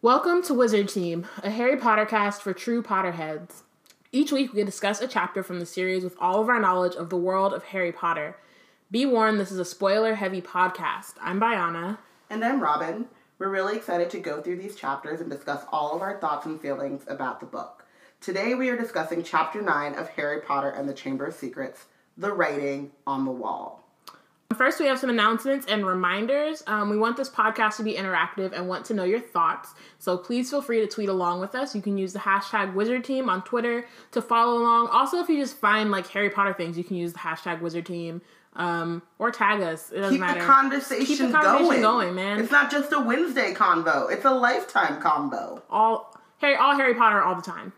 Welcome to Wizard Team, a Harry Potter cast for true Potterheads. Each week we discuss a chapter from the series with all of our knowledge of the world of Harry Potter. Be warned, this is a spoiler-heavy podcast. I'm Biana. And I'm Robin. We're really excited to go through these chapters and discuss all of our thoughts and feelings about the book. Today we are discussing Chapter 9 of Harry Potter and the Chamber of Secrets, The Writing on the Wall. First, we have some announcements and reminders. We want this podcast to be interactive and want to know your thoughts, so please feel free to tweet along with us. You can use the hashtag Wizard Team on Twitter to follow along. Also, if you just find like Harry Potter things, you can use the hashtag Wizard Team or tag us. It doesn't matter. Keep the conversation going, man. It's not just a Wednesday convo; it's a lifetime combo. All Harry Potter all the time.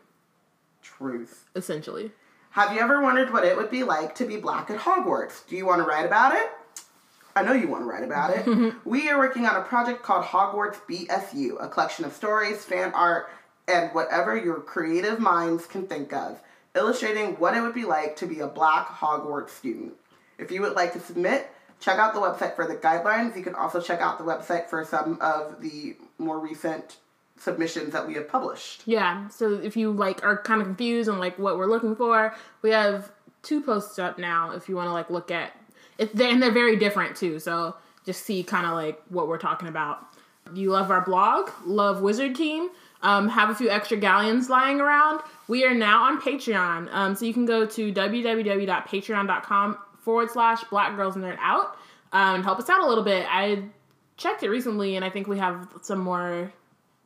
Truth, essentially. Have you ever wondered what it would be like to be black at Hogwarts? Do you want to write about it? I know you want to write about it. We are working on a project called Hogwarts BSU, a collection of stories, fan art, and whatever your creative minds can think of, illustrating what it would be like to be a black Hogwarts student. If you would like to submit, check out the website for the guidelines. You can also check out the website for some of the more recent submissions that we have published. Yeah, so if you are kind of confused on what we're looking for, we have 2 posts up now if you want to look at. And they're very different, too, so just see kind of, what we're talking about. You love our blog, love Wizard Team, have a few extra galleons lying around. We are now on Patreon, so you can go to www.patreon.com/Black Girls Nerd Out and help us out a little bit. I checked it recently, and I think we have some more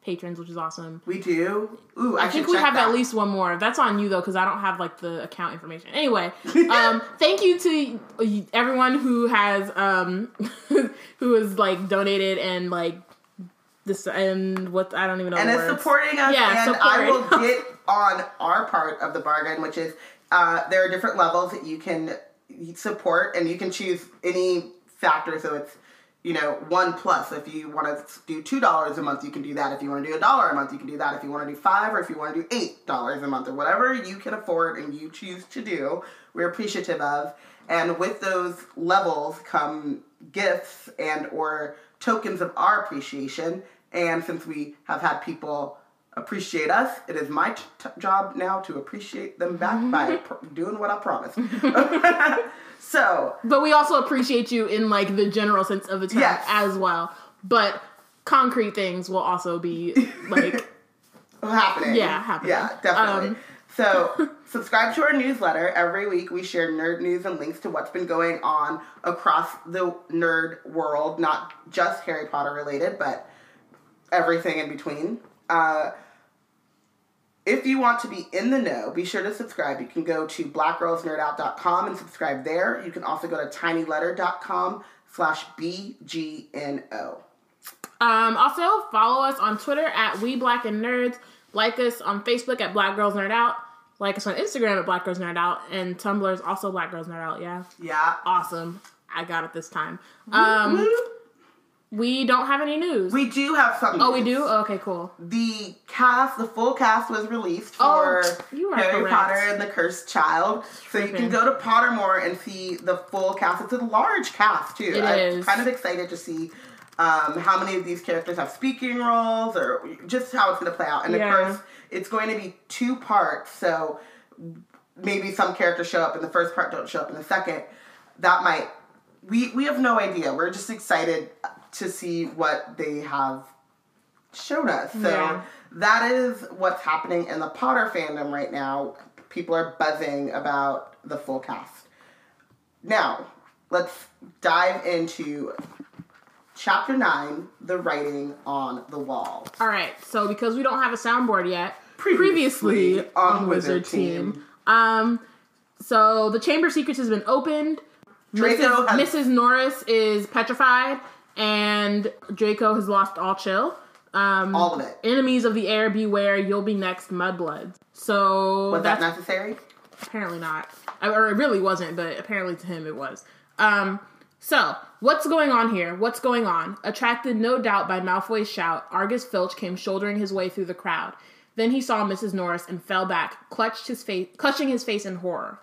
patrons, which is awesome. We do. Ooh, I think we have at least one more. That's on you though, because I don't have the account information. Anyway, thank you to everyone who has donated and this and what I don't even know. And is supporting us. Yeah, and I will get on our part of the bargain, which is there are different levels that you can support, and you can choose any factor. So it's, one plus. If you want to do $2 a month, you can do that. If you want to do $1 a month, you can do that. If you want to do $5 or if you want to do $8 a month or whatever you can afford and you choose to do, we're appreciative of. And with those levels come gifts and or tokens of our appreciation. And since we have had people appreciate us, it is my job now to appreciate them back by doing what I promised. But we also appreciate you in the general sense of the term, yes, as well. But concrete things will also be happening. Yeah, happening. Yeah, definitely. So subscribe to our newsletter. Every week we share nerd news and links to what's been going on across the nerd world, not just Harry Potter related, but everything in between. If you want to be in the know, be sure to subscribe. You can go to blackgirlsnerdout.com and subscribe there. You can also go to tinyletter.com/BGNO. Also, follow us on Twitter at WeBlackandNerds. Like us on Facebook at Black Girls Nerd Out. Like us on Instagram at Black Girls Nerd Out. And Tumblr is also Black Girls Nerd Out, yeah? Yeah. Awesome. I got it this time. We don't have any news. We do have some news. Oh, we do? Oh, okay, cool. The full cast was released for Harry Potter and the Cursed Child. So you can go to Pottermore and see the full cast. It's a large cast, too. I'm kind of excited to see how many of these characters have speaking roles or just how it's going to play out. And, of course, it's going to be 2 parts. So maybe some characters show up in the first part, don't show up in the second. That might... We have no idea. We're just excited to see what they have shown us. So that is what's happening in the Potter fandom right now. People are buzzing about the full cast. Now, let's dive into Chapter 9, The Writing on the Wall. All right, so because we don't have a soundboard yet, previously on Wizard Team. So the Chamber of Secrets has been opened. Draco Mrs. Norris is petrified. And Draco has lost all chill. All of it. Enemies of the air, beware. You'll be next, mudbloods. So was that necessary? Apparently not. Or it really wasn't, but apparently to him it was. So, what's going on here? What's going on? Attracted no doubt by Malfoy's shout, Argus Filch came shouldering his way through the crowd. Then he saw Mrs. Norris and fell back, clutching his face in horror.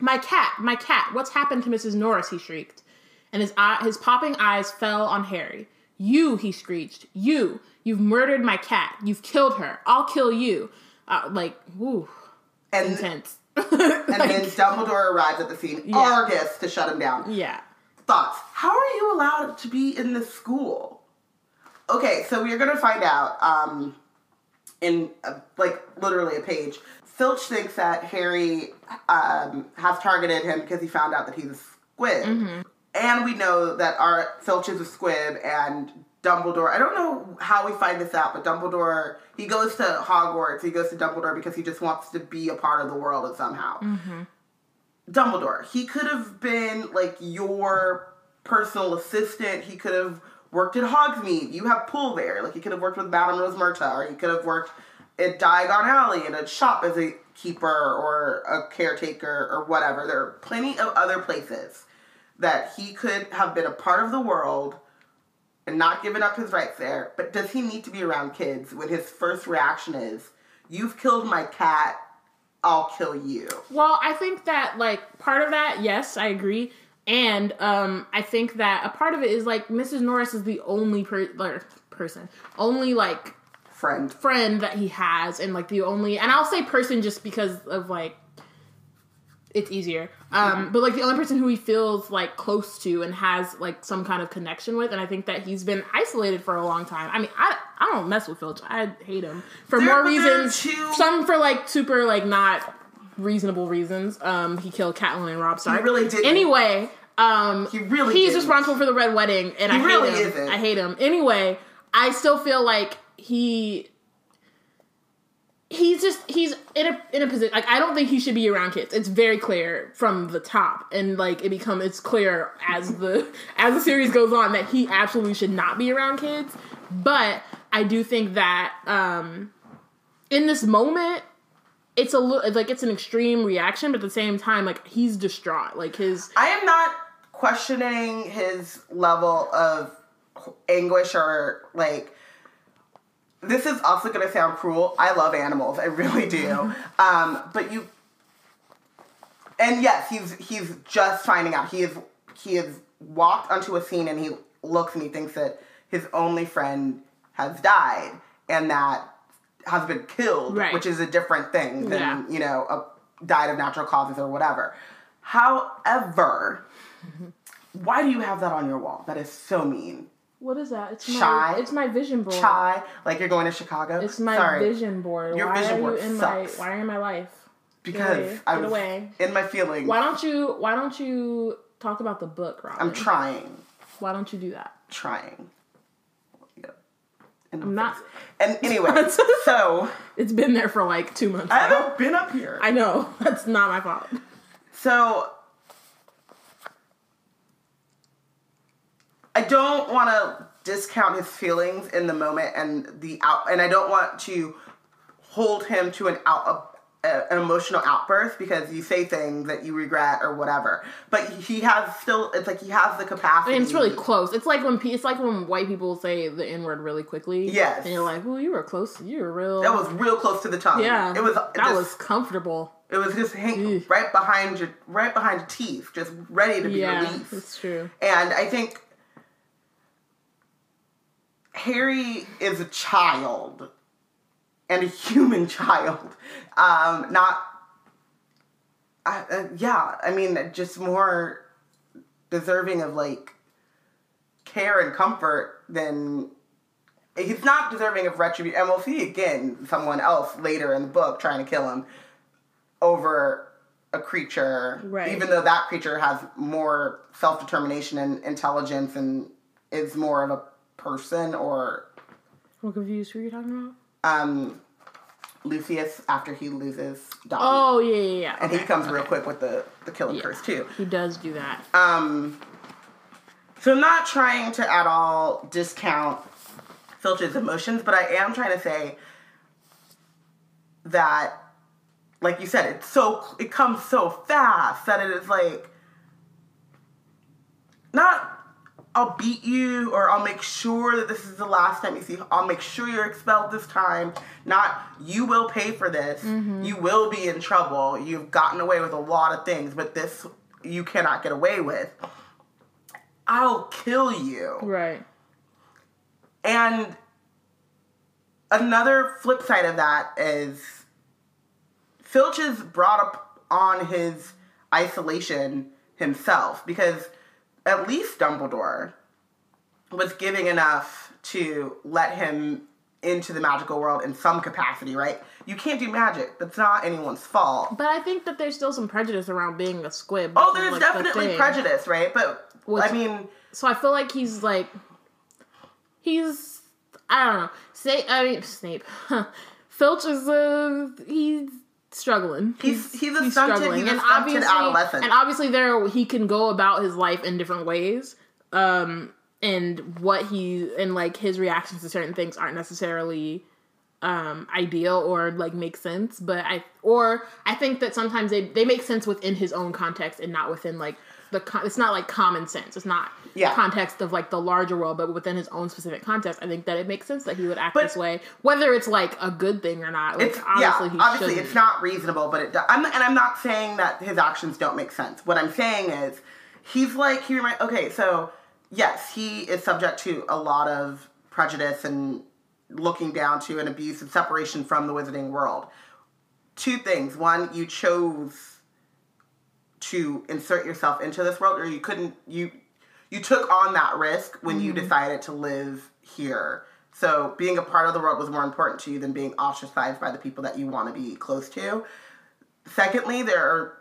My cat, what's happened to Mrs. Norris?" he shrieked. And his popping eyes fell on Harry. You, he screeched. You. You've murdered my cat. You've killed her. I'll kill you. Woo. And intense. Then Dumbledore arrives at the scene, yeah. Argus, to shut him down. Yeah. Thoughts. How are you allowed to be in this school? Okay, so we're going to find out literally a page. Filch thinks that Harry has targeted him because he found out that he's a squib. Mm-hmm. And we know that Filch is a squib, and Dumbledore... I don't know how we find this out, but Dumbledore... He goes to Hogwarts. He goes to Dumbledore because he just wants to be a part of the world somehow. Mm-hmm. Dumbledore. He could have been, your personal assistant. He could have worked at Hogsmeade. You have pull there. He could have worked with Madame Rosmerta, or he could have worked at Diagon Alley in a shop as a keeper or a caretaker or whatever. There are plenty of other places that he could have been a part of the world and not given up his rights there. But does he need to be around kids when his first reaction is, you've killed my cat, I'll kill you? Well, I think that, part of that, yes, I agree. And I think that a part of it is, Mrs. Norris is the only friend that he has. And, the only... And I'll say person just because of, it's easier. But, the only person who he feels, close to and has, some kind of connection with. And I think that he's been isolated for a long time. I mean, I don't mess with Filch. I hate him. For more reasons. Some for, super, not reasonable reasons. He killed Catelyn and Robb Stark. He really did. Anyway, he's responsible for the Red Wedding. And I hate him. I hate him. Anyway, I still feel like he... He's in a position, I don't think he should be around kids. It's very clear from the top, and it's clear as the series goes on that he absolutely should not be around kids. But I do think that in this moment, it's a little it's an extreme reaction, but at the same time, he's distraught. I am not questioning his level of anguish or This is also going to sound cruel. I love animals. I really do. And yes, he's just finding out. He has walked onto a scene, and he looks and he thinks that his only friend has died and that has been killed, right. Which is a different thing than, died of natural causes or whatever. However, why do you have that on your wall? That is so mean. What is that? It's my vision board. Chai, you're going to Chicago. It's my vision board. Your vision board sucks. Why are you in my life? Because I was in my feelings. Why don't you talk about the book, Robin? I'm trying. Why don't you do that? Trying. Yeah. I'm not. And anyway, so it's been there for 2 months. I haven't been up here. I know that's not my fault. So. I don't want to discount his feelings in the moment and I don't want to hold him to an emotional outburst because you say things that you regret or whatever. But he has still, he has the capacity. I mean, it's really close. It's like when white people say the N-word really quickly. Yes. And you're like, well, you were close. You were real. That was real close to the tongue. Yeah. That was comfortable. It was just right behind your teeth, just ready to be released. Yeah, that's true. And I think Harry is a child, and a human child. Just more deserving of care and comfort than he's not deserving of retribution. And we'll see again someone else later in the book trying to kill him over a creature, right. Even though that creature has more self-determination and intelligence and is more of a person or... I'm confused. Who are you talking about? Lucius, after he loses Dobby. Oh, yeah. Okay. And he comes real quick with the killing curse, too. He does do that. So I'm not trying to at all discount Filch's emotions, but I am trying to say that, like you said, it comes so fast that it is not... I'll beat you, or I'll make sure that this is the last time you see. I'll make sure you're expelled this time. Not, you will pay for this. Mm-hmm. You will be in trouble. You've gotten away with a lot of things, but this you cannot get away with. I'll kill you. Right. And another flip side of that is Filch is brought up on his isolation himself, because at least Dumbledore was giving enough to let him into the magical world in some capacity, right? You can't do magic. That's not anyone's fault. But I think that there's still some prejudice around being a squib. Oh, there's like definitely the prejudice, right? But, I mean... So I feel like he's, like... He's... I don't know. Snape. Filch is a... He's struggling. He's struggling. He's a stunted adolescent. And obviously there he can go about his life in different ways. And what he... And, like, his reactions to certain things aren't necessarily ideal or, like, make sense. But I... Or I think that sometimes they make sense within his own context and not within, like... It's not like common sense. It's not the context of like the larger world, but within his own specific context, I think that it makes sense that he would act this way, whether it's like a good thing or not. Like, obviously it's not reasonable, but it does. I'm not saying that his actions don't make sense. What I'm saying is he's like yes, he is subject to a lot of prejudice and looking down to an abuse and separation from the wizarding world. Two things: one, you chose to insert yourself into this world, or you couldn't, you took on that risk when you decided to live here. So being a part of the world was more important to you than being ostracized by the people that you want to be close to. Secondly, there are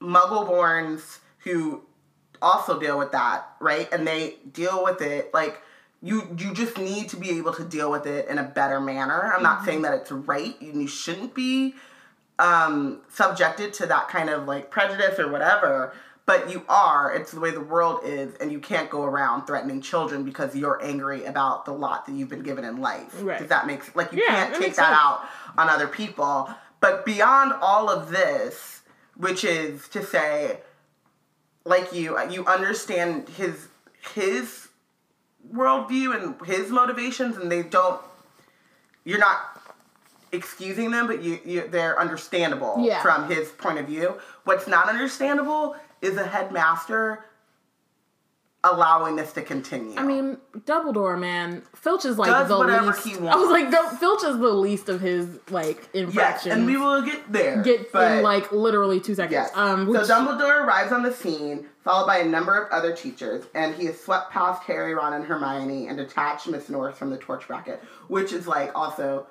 Muggle-borns who also deal with that, right? And they deal with it, like, you just need to be able to deal with it in a better manner. I'm not saying that it's right, and you shouldn't be subjected to that kind of like prejudice or whatever, but you are. It's the way the world is, and you can't go around threatening children because you're angry about the lot that you've been given in life. Right. Does that make sense? Like, you can't take that out on other people. But beyond all of this, which is to say, like, you understand his worldview and his motivations, and they don't. You're not excusing them, but they're understandable from his point of view. What's not understandable is a headmaster allowing this to continue. I mean, Dumbledore, man, Filch is like does the whatever least. He wants. I was like, Filch is the least of his like infractions. Yes, and we will get there. In like literally 2 seconds. Yes. So Dumbledore arrives on the scene, followed by a number of other teachers, and he is swept past Harry, Ron, and Hermione, and detached Miss Norris from the torch racket, which is like also.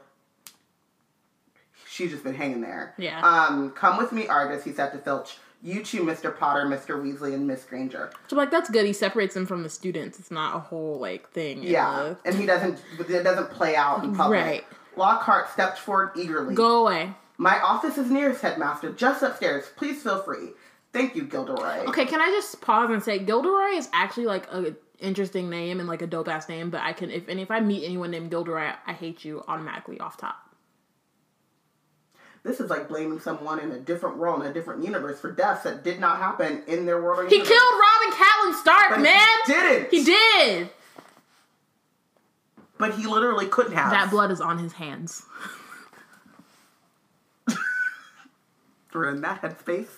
She's just been hanging there. Yeah. Come with me, Argus, he said to Filch. You two, Mr. Potter, Mr. Weasley, and Miss Granger. So, like, that's good. He separates them from the students. It's not a whole, like, thing. Yeah. And it doesn't play out in public. Right. Lockhart stepped forward eagerly. Go away. My office is nearest, Headmaster. Just upstairs. Please feel free. Thank you, Gilderoy. Okay, can I just pause and say, Gilderoy is actually, like, a... interesting name and, like, a dope-ass name, but I can... If I meet anyone named Gilderoy, I hate you automatically off top. This is like blaming someone in a different world, in a different universe, for deaths that did not happen in their world. Or he universe. Killed Robin Catelyn Stark, but man. He didn't. He did. But he literally couldn't have. That blood is on his hands. We're in that headspace.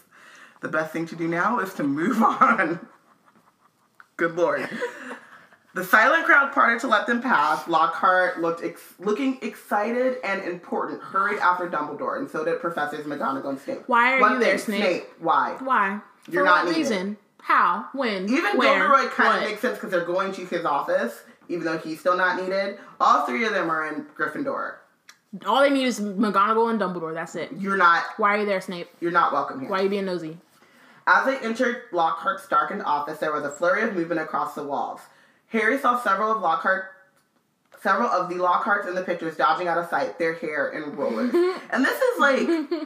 The best thing to do now is to move on. Good Lord. The silent crowd parted to let them pass. Lockhart looked looking excited and important, hurried after Dumbledore, and so did Professors McGonagall and Snape. Why are you there, Snape? Why? You're not needed. For what reason? How? When? Even Gilderoy kind of makes sense because they're going to his office, even though he's still not needed. All three of them are in Gryffindor. All they need is McGonagall and Dumbledore. That's it. You're not. Why are you there, Snape? You're not welcome here. Why are you being nosy? As they entered Lockhart's darkened office, there was a flurry of movement across the walls. Harry saw several of the Lockharts in the pictures dodging out of sight, their hair in rollers. And this is like...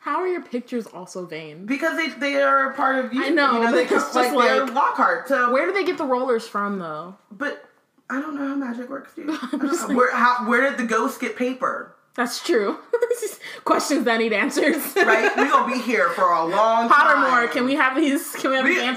How are your pictures also vain? Because they are a part of you. I know. They just like they're Lockhart. So where do they get the rollers from, though? But I don't know how magic works, dude. Like, where did the ghosts get paper? That's true. Questions that need answers. Right? We're going to be here for a long time. Pottermore, can we have these answers?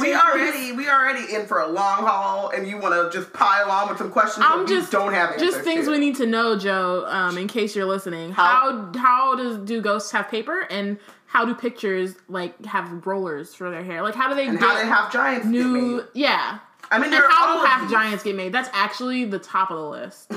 We already in for a long haul, and you want to just pile on with some questions that we don't have answers. Just things we need to know, Joe, in case you're listening. How do ghosts have paper, and how do pictures, like, have rollers for their hair? Like, how do they have giants new... Yeah. I mean, there and are how do half giants get made? That's actually the top of the list.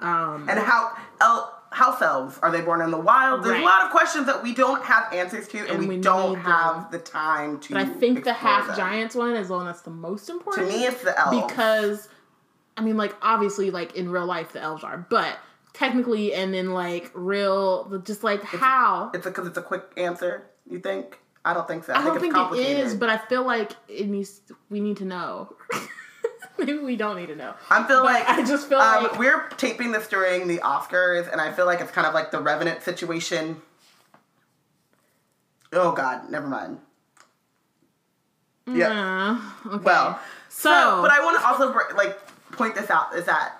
And house elves, are they born in the wild? There's a lot of questions that we don't have answers to, and we don't have the time to. But I think the half giants one is the one that's the most important. To me, it's the elves, because I mean, like, obviously, like in real life, the elves are, but technically, and then like real, just like how it's because it's a quick answer. You think? I don't think so. I don't think it is, but I feel like it needs. We need to know. Maybe we don't need to know. I just feel like we're taping this during the Oscars, and I feel like it's kind of like the Revenant situation. Oh God, never mind. Yeah. Okay. Well, so but I want to also like point this out is that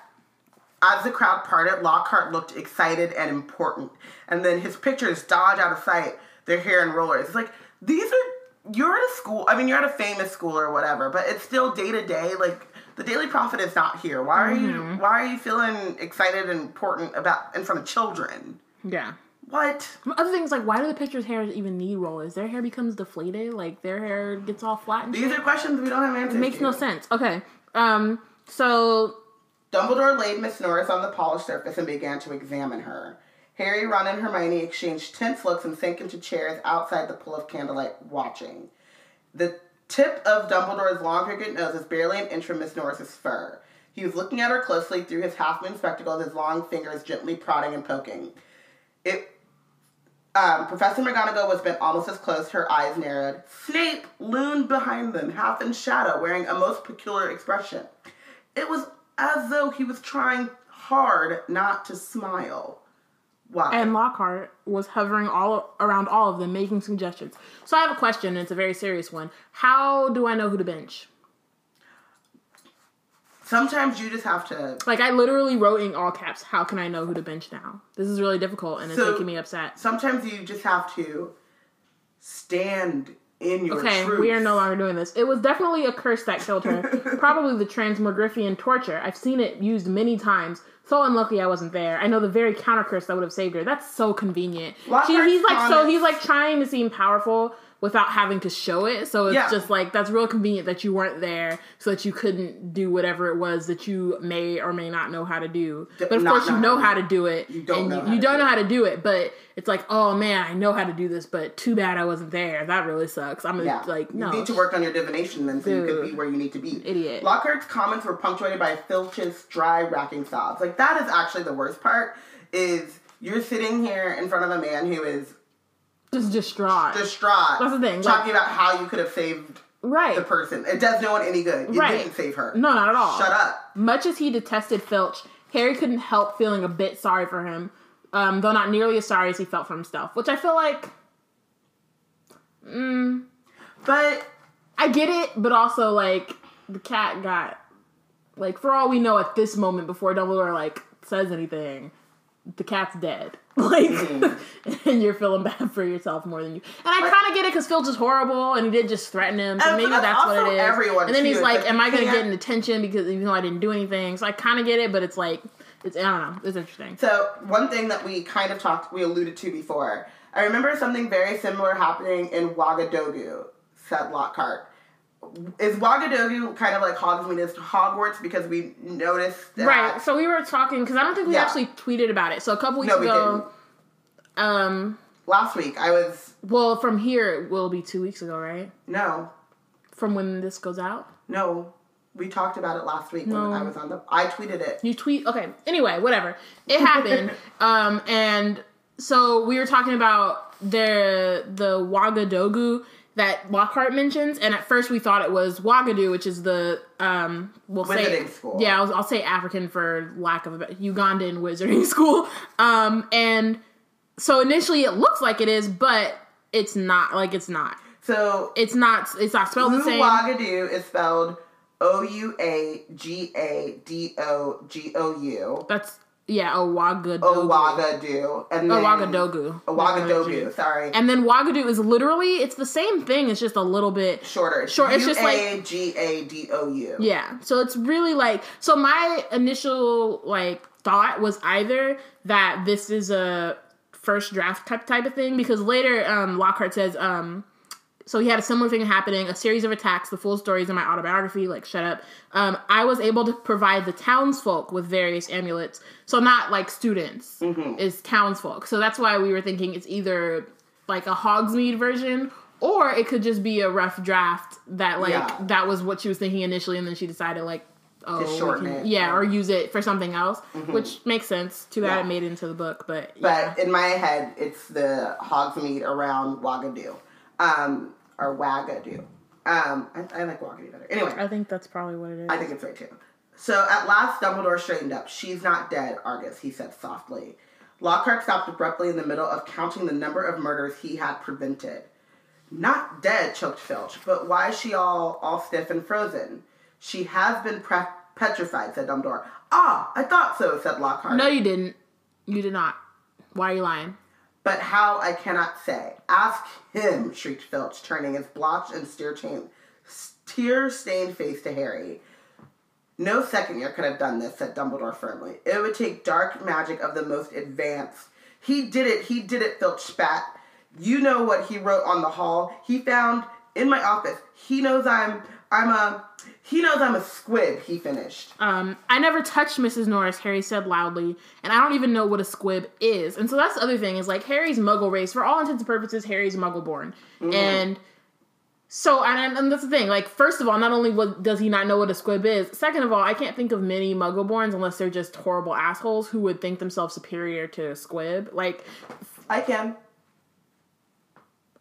as the crowd parted, Lockhart looked excited and important, and then his pictures dodge out of sight. Their hair in rollers. It's like these are you're at a school. I mean, you're at a famous school or whatever, but it's still day to day. Like the Daily Prophet is not here. Why are you feeling excited and important about in front of children? Yeah. What? Other things like why do the pitchers' hair even need rollers? Their hair becomes deflated. Like their hair gets all flat. And These are questions we don't have answers. It makes no sense. Okay. So Dumbledore laid Miss Norris on the polished surface and began to examine her. Harry, Ron, and Hermione exchanged tense looks and sank into chairs outside the pool of candlelight, watching. The tip of Dumbledore's long hooked nose was barely an inch from Miss Norris's fur. He was looking at her closely through his half-moon spectacles, his long fingers gently prodding and poking. Professor McGonagall was bent almost as close, her eyes narrowed. Snape loomed behind them, half in shadow, wearing a most peculiar expression. It was as though he was trying hard not to smile. Wow. And Lockhart was hovering all around all of them, making suggestions. So I have a question, and it's a very serious one. How do I know who to bench? Sometimes you just have to... Like, I literally wrote in all caps, how can I know who to bench now? This is really difficult, and it's making me upset. Sometimes you just have to stand in your truth. Okay, we are no longer doing this. It was definitely a curse that killed her. Probably the transmogrifian torture. I've seen it used many times. So unlucky I wasn't there. I know the very counter curse that would have saved her. That's so convenient. He's trying to seem powerful without having to show it. So it's just like that's real convenient that you weren't there so that you couldn't do whatever it was that you may or may not know how to do. But of course you know how to do it. You don't know how to do it, but it's like, oh man, I know how to do this, but too bad I wasn't there. That really sucks. No. You need to work on your divination then so you can be where you need to be. Idiot. Lockhart's comments were punctuated by Filch's dry racking sobs. Like that is actually the worst part is you're sitting here in front of a man who is just distraught. That's the thing. Talking about how you could have saved the person. It does no one any good. You didn't save her. No, not at all. Shut up. Much as he detested Filch, Harry couldn't help feeling a bit sorry for him, though not nearly as sorry as he felt for himself, which I feel like... But... I get it, but also, like, the cat got... Like, for all we know at this moment, before Dumbledore, like, says anything... The cat's dead. Like, and you're feeling bad for yourself more than you. And I kind of get it because Filch is horrible and he did just threaten him. So maybe that's what it is. And then he's like, am I going to get an attention because even though I didn't do anything? So I kind of get it, but it's like, I don't know. It's interesting. So one thing that we kind of we alluded to before. I remember something very similar happening in Ouagadougou, said Lockhart. Is Wagadu kind of like Hogsmeade to Hogwarts because we noticed that... Right, so we were talking, because I don't think we actually tweeted about it. So a couple weeks ago... No, we didn't. Last week, I was... Well, from here, it will be 2 weeks ago, right? No. From when this goes out? No. We talked about it last week when I was on the... I tweeted it. You tweet... Okay. Anyway, whatever. It happened. And so we were talking about the Ouagadougou... that Lockhart mentions, and at first we thought it was Wagadu, which is the, wizarding school. Yeah, I'll say African for lack of a better, Ugandan wizarding school. And so initially it looks like it is, but it's not, So, it's not spelled the same. Wagadu is spelled Ouagadou. That's... Yeah, Ouagadougou. And then Ouagadougou, sorry. And then Ouagadougou is literally, it's the same thing, it's just a little bit... Shorter. It's just like... Ouagadougou. Yeah, so it's really like... So my initial, thought was either that this is a first draft type of thing, because later Lockhart says... So he had a similar thing happening, a series of attacks. The full story is in my autobiography, like, shut up. I was able to provide the townsfolk with various amulets. So not, like, students. Mm-hmm. It's townsfolk. So that's why we were thinking it's either, like, a Hogsmeade version, or it could just be a rough draft that, like, that was what she was thinking initially, and then she decided, like, shorten it. Yeah, or use it for something else, mm-hmm. which makes sense. Too bad it made it into the book, but... Yeah. But in my head, it's the Hogsmeade around Ouagadougou. Or Wagadu. I like Wagadu better. Anyway. I think that's probably what it is. I think it's right, too. So, at last, Dumbledore straightened up. She's not dead, Argus, he said softly. Lockhart stopped abruptly in the middle of counting the number of murders he had prevented. Not dead, choked Filch, but why is she all stiff and frozen? She has been petrified, said Dumbledore. Ah, I thought so, said Lockhart. No, you didn't. You did not. Why are you lying? But how, I cannot say. Ask him, shrieked Filch, turning his blotched and tear-stained face to Harry. No second year could have done this, said Dumbledore firmly. It would take dark magic of the most advanced. He did it, Filch spat. You know what he wrote on the hall. He found in my office. He knows I'm a squib, he finished. I never touched Mrs. Norris, Harry said loudly, and I don't even know what a squib is. And so that's the other thing, is like Harry's muggle race, for all intents and purposes, Harry's muggle born. Mm-hmm. And so, and that's the thing, like, first of all, not only does he not know what a squib is, second of all, I can't think of many muggle-borns, unless they're just horrible assholes, who would think themselves superior to a squib. Like, I can.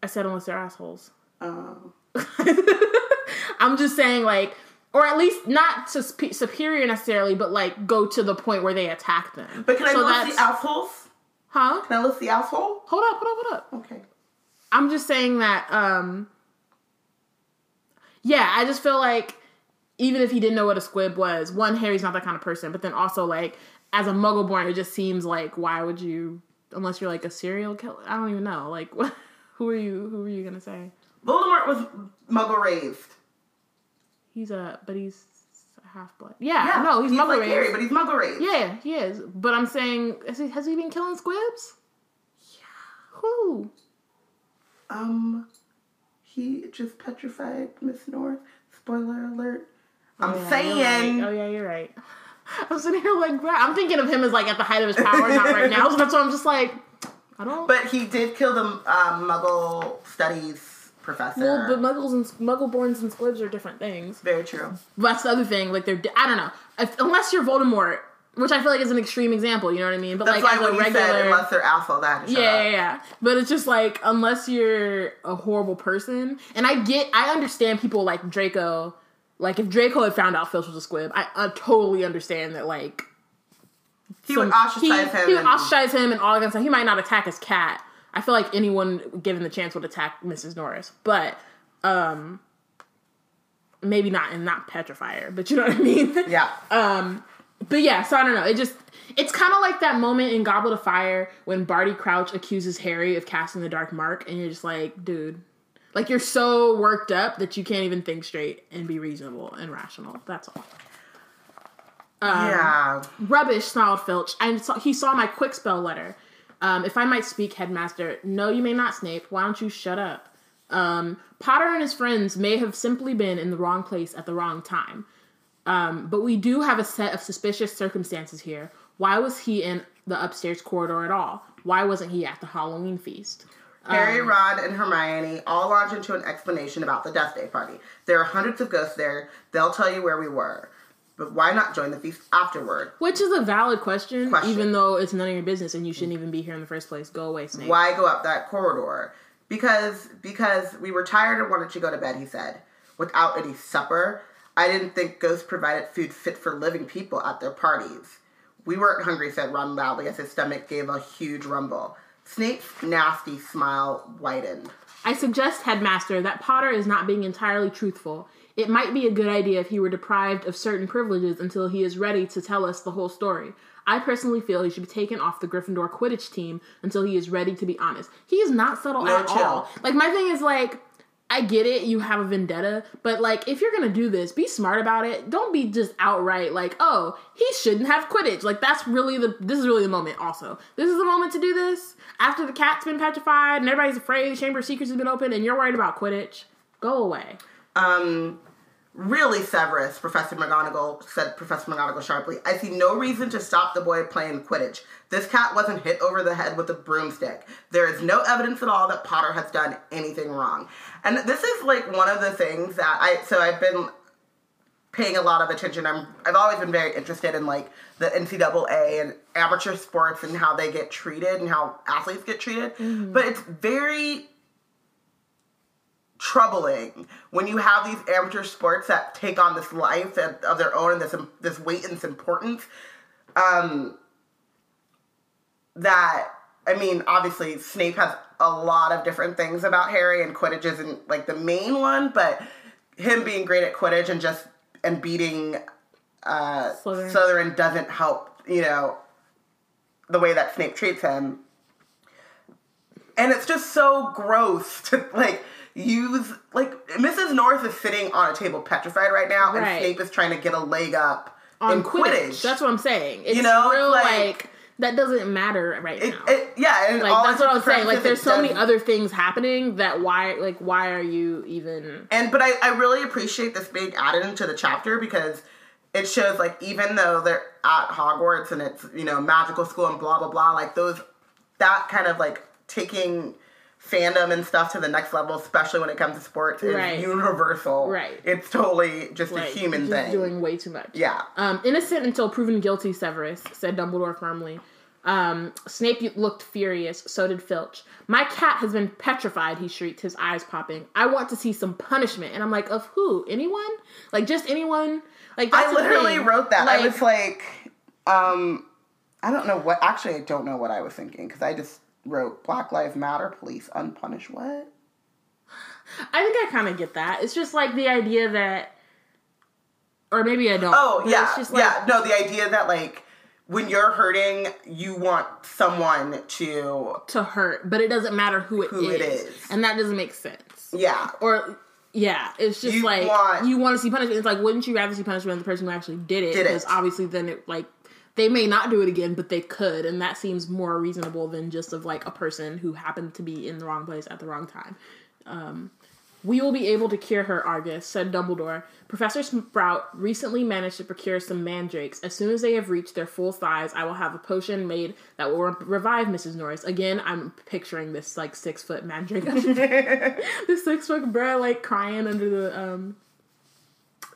I said unless they're assholes. Oh. I'm just saying, like, or at least not to superior necessarily, but like go to the point where they attack them. But can I list the assholes? Huh? Can I list the asshole? Hold up. Okay. I'm just saying that, I just feel like even if he didn't know what a squib was, one, Harry's not that kind of person, but then also, like, as a muggle-born, it just seems like, why would you, unless you're like a serial killer? I don't even know. Like, what? Who are you going to say? Voldemort was muggle-raised. But he's half-blood. Yeah, no, he's muggle-raised. He's like Harry, but he's muggle-raised. Yeah, he is. But I'm saying, has he been killing squibs? Yeah. Who? He just petrified Miss North. Spoiler alert. I'm saying. Right. Oh, yeah, you're right. I'm sitting here like, bro, I'm thinking of him as, like, at the height of his power, not right now. So that's why I'm just like, I don't. But he did kill the Muggle Studies professor. Well, but Muggleborns and squibs are different things. Very true. That's the other thing. Like, I don't know. Unless you're Voldemort, which I feel like is an extreme example, you know what I mean? But that's like, as a regular... Said, unless they're asshole, that. Yeah. But it's just like, unless you're a horrible person. And I understand people like Draco. Like, if Draco had found out Filch was a squib, I totally understand that, like... He would ostracize him and all of that stuff. He might not attack his cat. I feel like anyone given the chance would attack Mrs. Norris, but maybe not, and not petrify her, but you know what I mean? Yeah. But yeah, so I don't know. It's kind of like that moment in Goblet of Fire when Barty Crouch accuses Harry of casting the Dark Mark, and you're just like, dude, like, you're so worked up that you can't even think straight and be reasonable and rational. That's all. Yeah. Rubbish, snarled Filch. He saw my quick spell letter. If I might speak, Headmaster, no, you may not, Snape. Why don't you shut up? Potter and his friends may have simply been in the wrong place at the wrong time. But we do have a set of suspicious circumstances here. Why was he in the upstairs corridor at all? Why wasn't he at the Halloween feast? Harry, Ron, and Hermione all launch into an explanation about the Death Day party. There are hundreds of ghosts there. They'll tell you where we were. But why not join the feast afterward? Which is a valid question, even though it's none of your business and you shouldn't even be here in the first place. Go away, Snape. Why go up that corridor? Because we were tired and wanted to go to bed, he said. Without any supper, I didn't think ghosts provided food fit for living people at their parties. We weren't hungry, said Ron loudly as his stomach gave a huge rumble. Snape's nasty smile widened. I suggest, Headmaster, that Potter is not being entirely truthful. It might be a good idea if he were deprived of certain privileges until he is ready to tell us the whole story. I personally feel he should be taken off the Gryffindor Quidditch team until he is ready to be honest. He is not subtle at all. Like, my thing is, like, I get it, you have a vendetta, but, like, if you're gonna do this, be smart about it. Don't be just outright, like, oh, he shouldn't have Quidditch. Like, this is really the moment, also. This is the moment to do this. After the cat's been petrified, and everybody's afraid, the Chamber of Secrets has been opened, and you're worried about Quidditch. Go away. Really, Severus, said Professor McGonagall sharply. I see no reason to stop the boy playing Quidditch. This cat wasn't hit over the head with a broomstick. There is no evidence at all that Potter has done anything wrong. And this is, like, one of the things that I've been paying a lot of attention. I've always been very interested in, like, the NCAA and amateur sports and how they get treated and how athletes get treated. Mm-hmm. But it's very troubling when you have these amateur sports that take on this life of their own and this weight and this importance. Obviously Snape has a lot of different things about Harry, and Quidditch isn't, like, the main one, but him being great at Quidditch and beating Slytherin doesn't help, you know, the way that Snape treats him. And it's just so gross to, like, use, like, Mrs. Norris is sitting on a table petrified right now, right, and Snape is trying to get a leg up on Quidditch. That's what I'm saying. It's, you know, real, like, that doesn't matter right now. And like, that's what I was saying. Like, there's so many other things happening that why are you even? And but I really appreciate this being added into the chapter, because it shows, like, even though they're at Hogwarts and it's, you know, magical school and blah blah blah, like, those, that kind of, like, taking fandom and stuff to the next level, especially when it comes to sports, is universal. Right. It's totally just a human thing. He's doing way too much. Yeah. Innocent until proven guilty, Severus, said Dumbledore firmly. Snape looked furious. So did Filch. My cat has been petrified, he shrieked, his eyes popping. I want to see some punishment. And I'm like, of who? Anyone? Like, just anyone? Like, that's I literally wrote that. Like, I was like, I don't know what I was thinking, because I just wrote Black Lives Matter, police unpunish what? I think I kind of get that. It's just like the idea that, or maybe I don't. Oh, yeah. It's just like, yeah. No, the idea that, like, when you're hurting, you want someone to hurt, but it doesn't matter who it is. And that doesn't make sense. Yeah. Or, yeah, it's just you want to see punishment. It's like, wouldn't you rather see punishment than the person who actually did it? Because obviously then it, like, they may not do it again, but they could, and that seems more reasonable than just of, like, a person who happened to be in the wrong place at the wrong time. We will be able to cure her, Argus, said Dumbledore. Professor Sprout recently managed to procure some mandrakes. As soon as they have reached their full size, I will have a potion made that will revive Mrs. Norris. Again, I'm picturing this, like, 6-foot mandrake. This 6-foot bruh, like, crying under the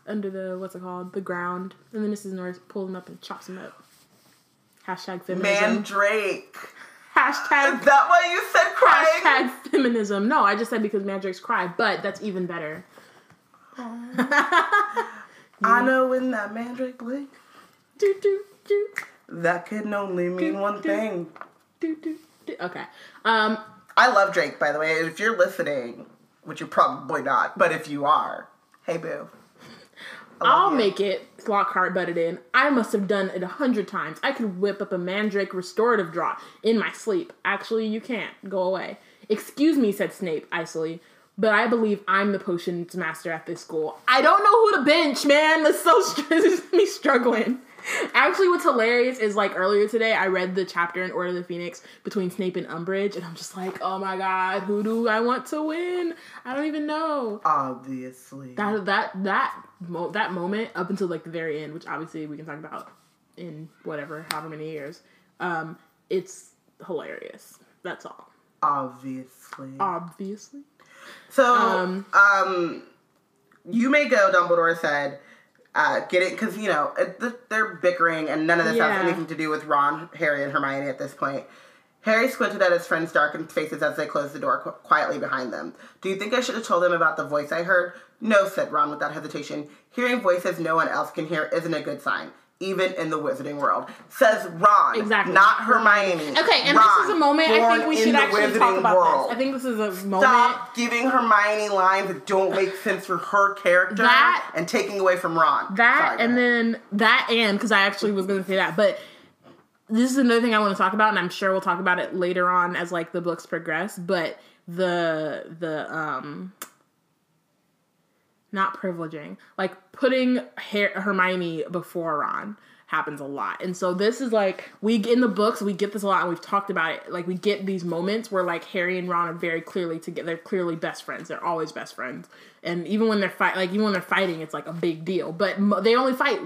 the ground. And then Mrs. Norris pulls him up and chops him up. Hashtag feminism. Mandrake. Hashtag. Is that why you said crying? Hashtag feminism. No, I just said because mandrakes cry, but that's even better. I know when that mandrake blinks. Do, do, do. That can only mean one thing. Do, do, do. Okay. I love Drake, by the way. If you're listening, which you're probably not, but if you are, hey, boo. I'll make it, Lockhart butted in. I must have done it 100 times. I could whip up a mandrake restorative draw in my sleep. Actually, you can't. Go away. Excuse me, said Snape icily, but I believe I'm the potions master at this school. I don't know who to bench, man. That's so me struggling. Actually, what's hilarious is, like, earlier today, I read the chapter in Order of the Phoenix between Snape and Umbridge, and I'm just like, oh my god, who do I want to win? I don't even know. Obviously. That moment up until, like, the very end, which obviously we can talk about in however many years, it's hilarious. That's all. Obviously. So, you may go, Dumbledore said. Get it? Because, you know, they're bickering, and none of this has anything to do with Ron, Harry, and Hermione at this point. Harry squinted at his friend's darkened faces as they closed the door quietly behind them. Do you think I should have told them about the voice I heard? No, said Ron without hesitation. Hearing voices no one else can hear isn't a good sign, even in the wizarding world. Says Ron, exactly. Not Hermione. Okay, and Ron, this is a moment I think we should actually talk about this. I think this is a moment. Stop giving Hermione lines that don't make sense for her character and taking away from Ron. Because I actually was going to say that, but this is another thing I want to talk about, and I'm sure we'll talk about it later on as, like, the books progress, but the not privileging, like putting Hermione before Ron happens a lot. And so this is like, we in the books, we get this a lot and we've talked about it. Like we get these moments where like Harry and Ron are very clearly together. They're clearly best friends. They're always best friends. And even when they're fighting, it's like a big deal, but they only fight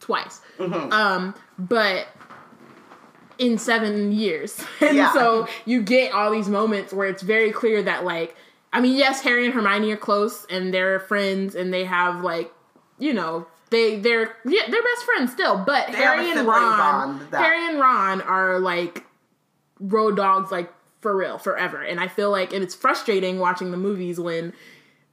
twice. Mm-hmm. But in 7 years. And so you get all these moments where it's very clear that like, I mean, yes, Harry and Hermione are close and they're friends and they have like, you know, they're best friends still, but Harry and Ron are like road dogs, like for real, forever. And I feel like, and it's frustrating watching the movies when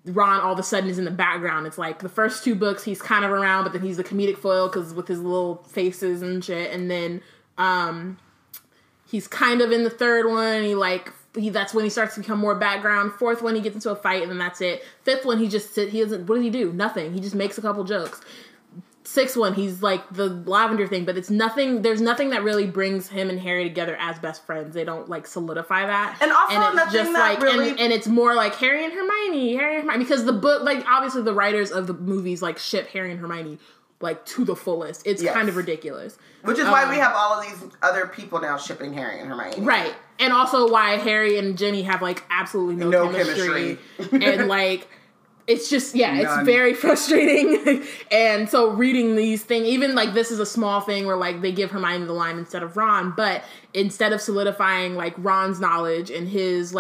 Ron all of a sudden is in the background. It's like the first two books he's kind of around, but then he's the comedic foil because with his little faces and shit. And then he's kind of in the third one. That's when he starts to become more background. Fourth one, he gets into a fight, and then that's it. Fifth one, what does he do? Nothing. He just makes a couple jokes. Sixth one, he's like the lavender thing, but it's nothing. There's nothing that really brings him and Harry together as best friends. They don't like solidify that. And also, and it's just like, really... and it's more like Harry and Hermione, because the book, like obviously the writers of the movies like ship Harry and Hermione like to the fullest. It's kind of ridiculous. Which is why we have all of these other people now shipping Harry and Hermione. Right. And also why Harry and Ginny have, like, absolutely no chemistry. And, like, it's just, it's very frustrating. And so reading these things, even, like, this is a small thing where, like, they give Hermione the line instead of Ron. But instead of solidifying, like, Ron's knowledge and his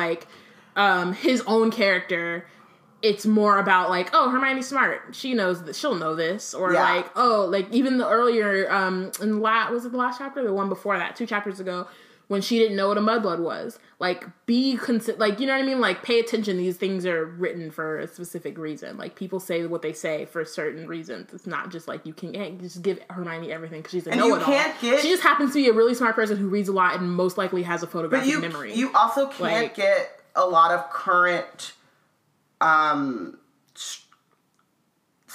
own character... It's more about, like, oh, Hermione's smart. She knows that she'll know this. Or, like, oh, like, even the earlier, was it the last chapter? The one before that, 2 chapters ago, when she didn't know what a mudblood was. Like, you know what I mean? Like, pay attention. These things are written for a specific reason. Like, people say what they say for certain reasons. It's not just, like, you can't just give Hermione everything because she's a know-it-all. She just happens to be a really smart person who reads a lot and most likely has a photographic memory. You also can't get a lot of current...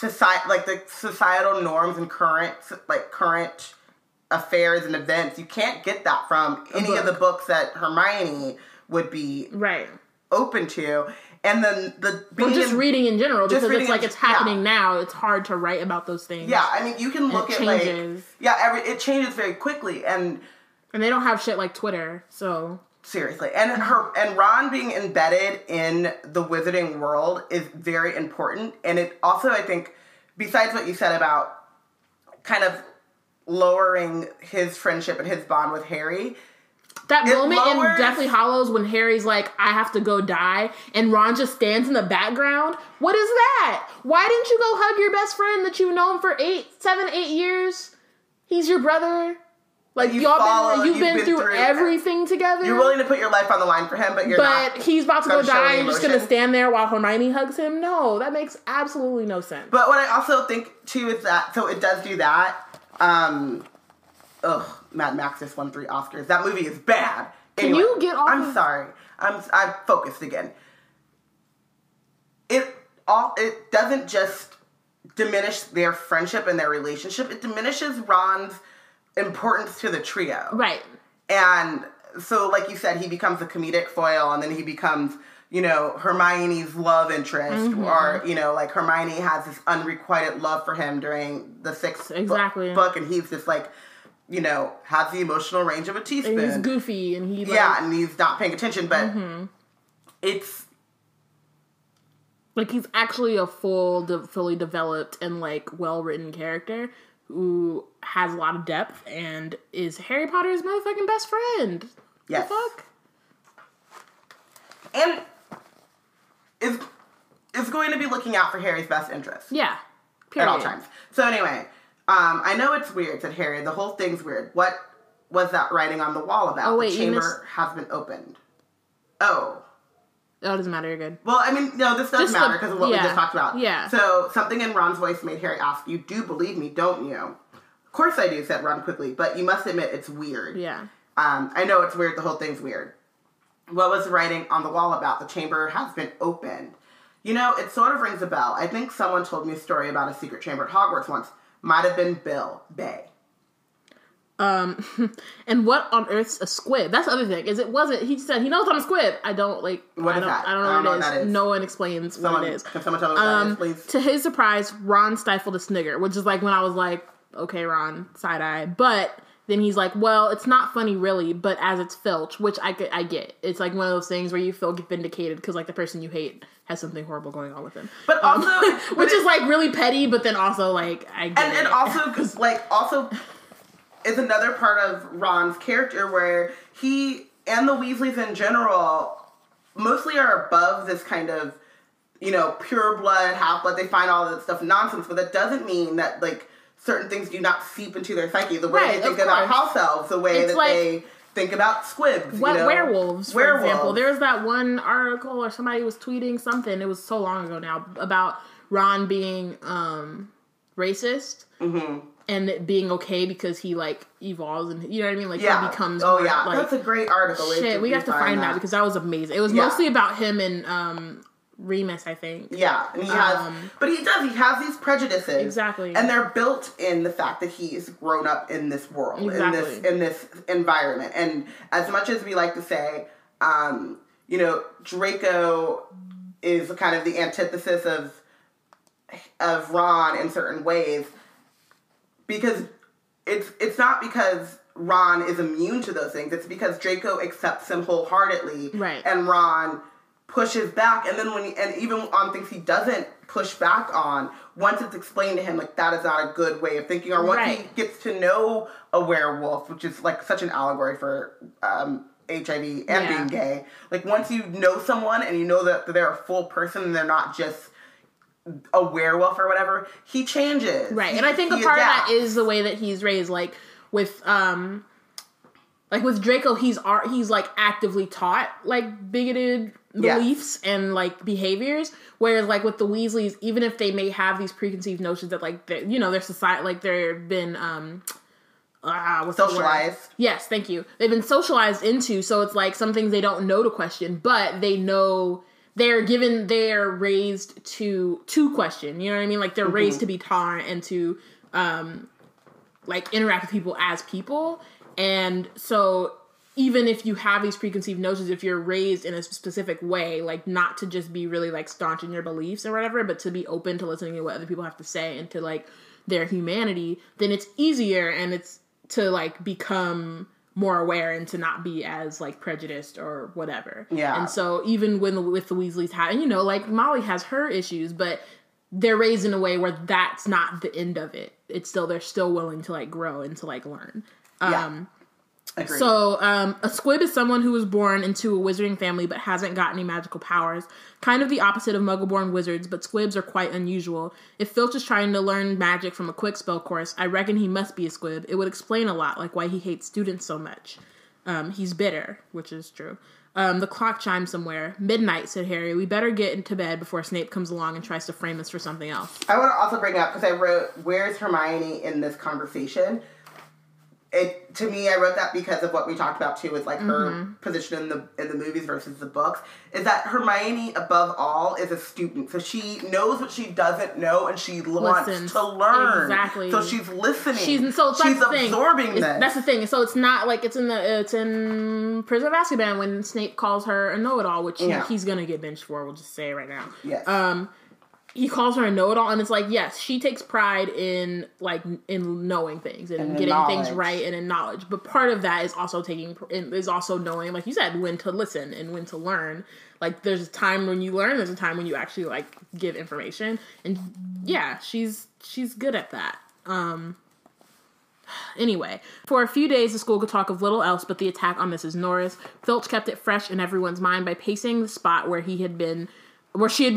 the societal norms and current affairs and events. You can't get that from any of the books that Hermione would be open to. And then just reading in general, because it's like it's happening now. It's hard to write about those things. Yeah, I mean, you can look at changes. It changes very quickly, and they don't have shit like Twitter, so. Seriously. And Ron being embedded in the wizarding world is very important. And it also, I think, besides what you said about kind of lowering his friendship and his bond with Harry... That moment in Deathly Hallows when Harry's like, I have to go die, and Ron just stands in the background. What is that? Why didn't you go hug your best friend that you've known for 8 years? He's your brother... Like, you've been through everything together. You're willing to put your life on the line for him, but not. But he's about to go die, and you're just going to stand there while Hermione hugs him? No, that makes absolutely no sense. But what I also think, too, is that, so it does do that. Mad Max just won 3 Oscars. That movie is bad. Anyway, can you get off? I'm sorry. I'm focused again. It doesn't just diminish their friendship and their relationship. It diminishes Ron's importance to the trio. Right. And so, like you said, he becomes a comedic foil, and then he becomes, you know, Hermione's love interest, mm-hmm. or, you know, like Hermione has this unrequited love for him during the 6th book, and he's just like, you know, has the emotional range of a teaspoon. And he's goofy, and he, like... Yeah, and he's not paying attention, but mm-hmm. it's... Like, he's actually a fully developed and, like, well-written character who has a lot of depth and is Harry Potter's motherfucking best friend. Yes. The fuck? And is going to be looking out for Harry's best interest. Yeah. Period. At all times. So anyway, I know it's weird, said Harry. The whole thing's weird. What was that writing on the wall about? Oh, wait, the chamber has been opened. Oh. Oh, it doesn't matter, you're good. Well, I mean, no, this does matter because of what we just talked about. Yeah. So, something in Ron's voice made Harry ask, you do believe me, don't you? Of course I do, said Ron quickly, but you must admit it's weird. Yeah. I know it's weird, the whole thing's weird. What was the writing on the wall about? The chamber has been opened. You know, it sort of rings a bell. I think someone told me a story about a secret chamber at Hogwarts once. Might have been Bill Bay. And what on earth's a squib? That's the other thing, is it wasn't, he said, he knows I'm a squib. I don't, like, what I, is don't, that? I don't know, I don't what, know it what that is. No one explains what it is. Can someone tell me what that is, please? To his surprise, Ron stifled a snigger, which is, like, when I was like, okay, Ron, side-eye. But then he's like, well, it's not funny, really, but as it's Filch, which I get. It's, like, one of those things where you feel vindicated because, like, the person you hate has something horrible going on with him. But also... which is, like, really petty, but then also, like, I get it. And also, because, like, also... is another part of Ron's character where he and the Weasleys in general mostly are above this kind of, you know, pure blood, half blood. They find all that stuff nonsense, but that doesn't mean that, like, certain things do not seep into their psyche. The way they think about house elves, the way that they think about squibs, you know? Werewolves, for example. There's that one article or somebody was tweeting something, it was so long ago now, about Ron being racist. Mm-hmm. And it being okay because he, like, evolves and, you know what I mean? Like, he becomes more, like... That's a great article. Shit, we have to find that because that was amazing. It was mostly about him and Remus, I think. Yeah. And he has... But he does. He has these prejudices. Exactly. And they're built in the fact that he's grown up in this world. Exactly. In this environment. And as much as we like to say, you know, Draco is kind of the antithesis of Ron in certain ways... Because it's not because Ron is immune to those things. It's because Draco accepts him wholeheartedly, right? And Ron pushes back. And then even on things he doesn't push back on, once it's explained to him, like, that is not a good way of thinking. Or once he gets to know a werewolf, which is, like, such an allegory for HIV and being gay. Like, once you know someone and you know that they're a full person and they're not just a werewolf or whatever, he changes. Right. And I think a part of that is the way that he's raised. Like with Draco, he's like actively taught, like, bigoted beliefs and, like, behaviors. Whereas, like, with the Weasleys, even if they may have these preconceived notions that, like, you know, their society, like, they've been socialized. Yes, thank you. They've been socialized into, so it's like some things they don't know to question, but they know. They're raised to question, you know what I mean? Like, they're mm-hmm. raised to be tolerant and to, like, interact with people as people. And so even if you have these preconceived notions, if you're raised in a specific way, like, not to just be really, like, staunch in your beliefs or whatever, but to be open to listening to what other people have to say and to, like, their humanity, then it's easier and it's to, like, become... more aware and to not be as, like, prejudiced or whatever. Yeah. And so even with the Weasleys, and, you know, like, Molly has her issues, but they're raised in a way where that's not the end of it. It's still, they're still willing to, like, grow and to, like, learn. Agreed. So a squib is someone who was born into a wizarding family but hasn't got any magical powers. Kind of the opposite of muggle-born wizards, but squibs are quite unusual. If Filch is trying to learn magic from a quick spell course, I reckon he must be a squib. It would explain a lot, like why he hates students so much. He's bitter, which is true. The clock chimed somewhere. Midnight, said Harry. We better get into bed before Snape comes along and tries to frame us for something else. I want to also bring up, because I wrote, where's Hermione in this conversation? It, to me, I wrote that because of what we talked about too, is like mm-hmm. her position in the movies versus the books, is that Hermione, above all, is a student. So she knows what she doesn't know, and she wants to learn. Exactly. So she's listening. She's absorbing this. That's the thing. So it's not like it's in Prisoner of Azkaban when Snape calls her a know-it-all, which he's gonna get benched for. We'll just say it right now. Yes. He calls her a know-it-all, and it's like, yes, she takes pride in, like, in knowing things and getting things right and in knowledge. But part of that is also knowing, like you said, when to listen and when to learn. Like, there's a time when you learn, there's a time when you actually, like, give information. And yeah, she's good at that. Anyway, for a few days, the school could talk of little else but the attack on Mrs. Norris. Filch kept it fresh in everyone's mind by pacing the spot where she had been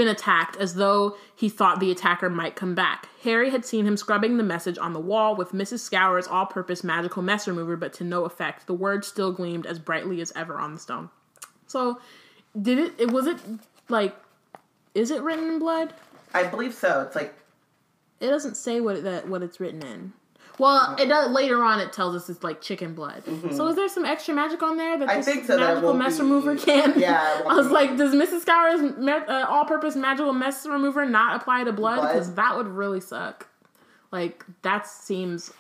attacked, as though he thought the attacker might come back. Harry had seen him scrubbing the message on the wall with Mrs. Scour's all-purpose magical mess remover, but to no effect. The word still gleamed as brightly as ever on the stone. So, is it written in blood? I believe so. It's like... It doesn't say what it's written in. Well, it does, later on it tells us it's like chicken blood. Mm-hmm. So is there some extra magic on there that I think so, magical mess remover can? Yeah. I was like, does Mrs. Scour's all-purpose magical mess remover not apply to blood? Because that would really suck. Like, that seems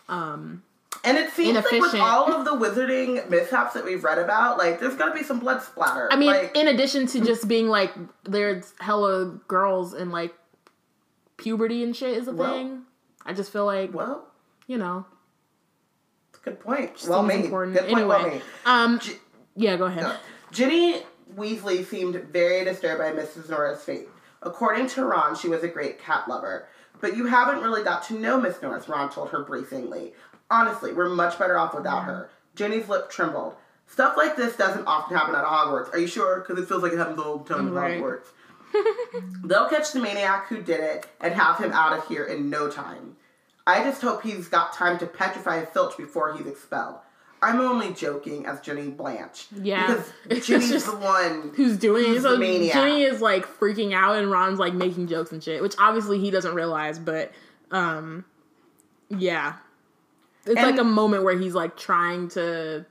And it seems like with all of the wizarding mishaps that we've read about, like, there's going to be some blood splatter. I mean, like, in addition to just being, like, there's hella girls and, like, puberty and shit is a thing. I just feel like, you know. Good point. Well made. Important. Good point, anyway, well made. Yeah, go ahead. No. Ginny Weasley seemed very disturbed by Mrs. Norris' fate. According to Ron, she was a great cat lover. But you haven't really got to know Miss Norris, Ron told her bracingly. Honestly, we're much better off without her. Ginny's lip trembled. Stuff like this doesn't often happen at Hogwarts. Are you sure? Because it feels like it happens all the time at Hogwarts. They'll catch the maniac who did it and have him out of here in no time. I just hope he's got time to petrify Filch before he's expelled. I'm only joking, as Ginny blanched. Yeah. Because Ginny's the one who's doing it. So Ginny is, like, freaking out, and Ron's, like, making jokes and shit, which obviously he doesn't realize, but, yeah. It's, and like, a moment where he's, like, trying to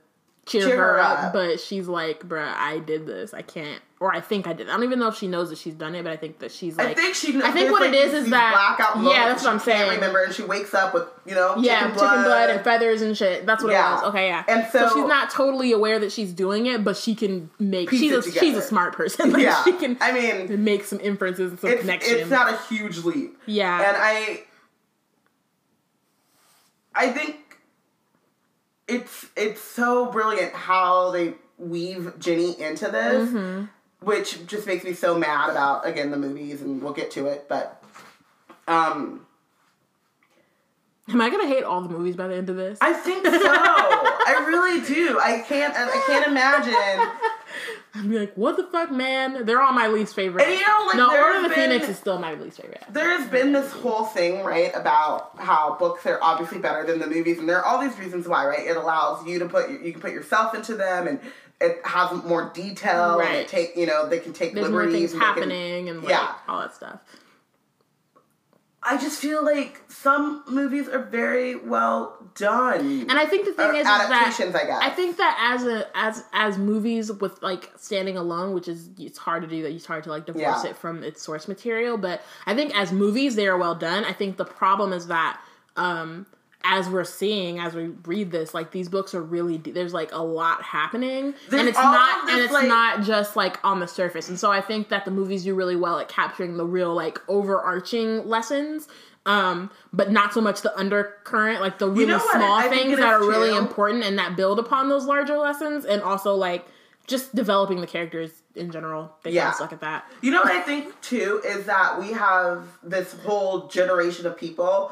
cheer her up, but she's like, bruh, I did this. I can't. Or I think I did. I don't even know if she knows that she's done it, but I think that she's like... I think she knows. I think what like, it is that... Yeah, that's what I'm saying. I can't remember, and she wakes up with, you know, chicken blood and feathers and shit. That's what it was. Okay, yeah. And so she's not totally aware that she's doing it, but she can make... She's a smart person. Like, yeah. She can make some inferences and some connections. It's not a huge leap. Yeah. And I think it's so brilliant how they weave Ginny into this. Mm-hmm. Which just makes me so mad about, again, the movies, and we'll get to it, but, am I gonna hate all the movies by the end of this? I think so. I really do. I can't imagine. I'd be like, what the fuck, man? They're all my least favorite. And you know, like, Order of the Phoenix is still my least favorite. There has been this whole thing, right, about how books are obviously better than the movies, and there are all these reasons why, right? It allows you to put yourself into them, and it has more detail, right. And it they can take liberties. There's more things happening, and all that stuff. I just feel like some movies are very well done. And I think the thing is adaptations, I guess. I think that as movies with, like, standing alone, which is, it's hard to do that. It's hard to, like, divorce it from its source material. But I think as movies, they are well done. I think the problem is that, as we're seeing, as we read this, like, these books are really, there's, like, a lot happening. It's not just, like, on the surface. And so I think that the movies do really well at capturing the real, like, overarching lessons, but not so much the undercurrent, like, the really small things that are really important and that build upon those larger lessons, and also, like, just developing the characters in general. They kind of suck at that. You know what I think, too, is that we have this whole generation of people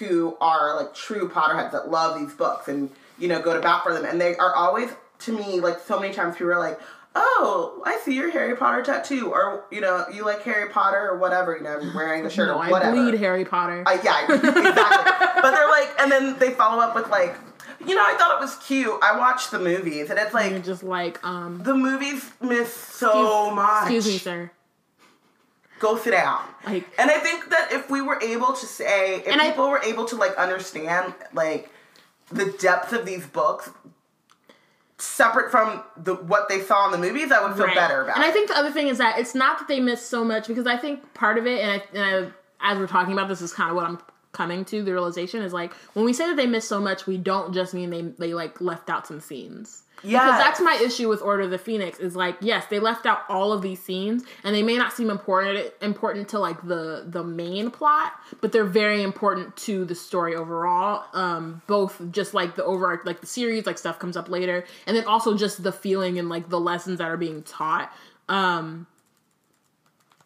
who are, like, true Potterheads that love these books and, you know, go to bat for them. And they are always, to me, like, so many times people are like, oh, I see your Harry Potter tattoo. Or, you know, you like Harry Potter or whatever, you know, wearing the shirt or whatever. I bleed Harry Potter. Exactly. But they're like, and then they follow up with, like, you know, I thought it was cute. I watched the movies. And it's like... And you're just like, the movies miss so much. Excuse me, sir. Go sit down. Like, and I think that if we were able to say, were able to, like, understand, like, the depth of these books, separate from what they saw in the movies, I would feel better about it. And I think the other thing is that it's not that they miss so much, because I think part of it, and as we're talking about this, is kind of what I'm coming to, the realization is, like, when we say that they miss so much, we don't just mean they like, left out some scenes. Yeah, because that's my issue with Order of the Phoenix is, like, yes, they left out all of these scenes, and they may not seem important to, like, the main plot, but they're very important to the story overall. Both just, like, the overarch, like, the series, like, stuff comes up later, and then also just the feeling and, like, the lessons that are being taught.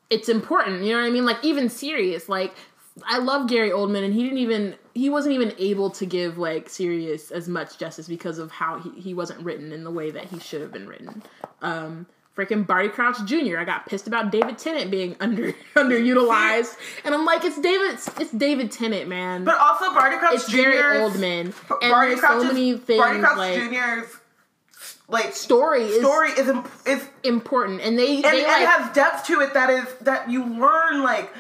It's important, you know what I mean? Like, even Sirius, like, I love Gary Oldman, and he wasn't even able to give, like, Sirius as much justice because of how he wasn't written in the way that he should have been written. Freaking Barty Crouch Jr. I got pissed about David Tennant being underutilized, and I'm like, it's David Tennant, man. But also Barty Crouch Jr. It's Gary Oldman, and there's so many things. Barty Crouch Jr.'s story is important, and it has depth to it that you learn, like.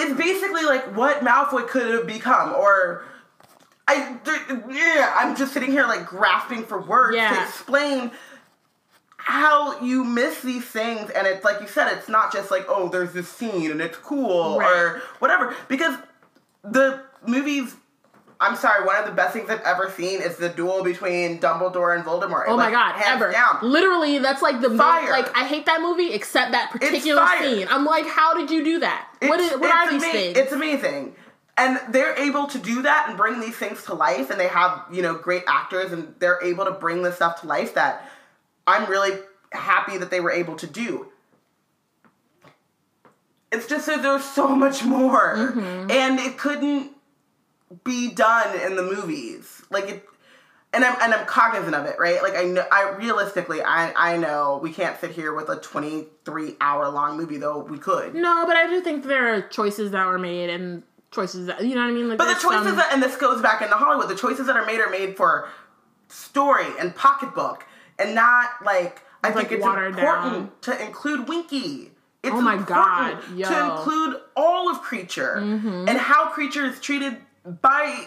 It's basically, like, what Malfoy could have become, or... I'm just sitting here, like, grasping for words to explain how you miss these things, and it's, like you said, it's not just, like, oh, there's this scene, and it's cool, or whatever, because the movies I'm sorry, one of the best things I've ever seen is the duel between Dumbledore and Voldemort. Oh my god, ever. Literally, that's like the fire. Like, I hate that movie, except that particular scene. I'm like, how did you do that? What are these things? It's amazing. And they're able to do that and bring these things to life, and they have, you know, great actors, and they're able to bring this stuff to life that I'm really happy that they were able to do. It's just that there's so much more. Mm-hmm. And it couldn't be done in the movies. Like, it, and I'm cognizant of it, right? Like, I know, I realistically know we can't sit here with a 23-hour long movie, though we could. No, but I do think there are choices that were made, and choices that, you know what I mean? Like, but the choices that, and this goes back into Hollywood, the choices that are made for story and pocketbook, and not, like, I think it's important to include Winky. It's important to include all of Creature, mm-hmm. and how Creature is treated by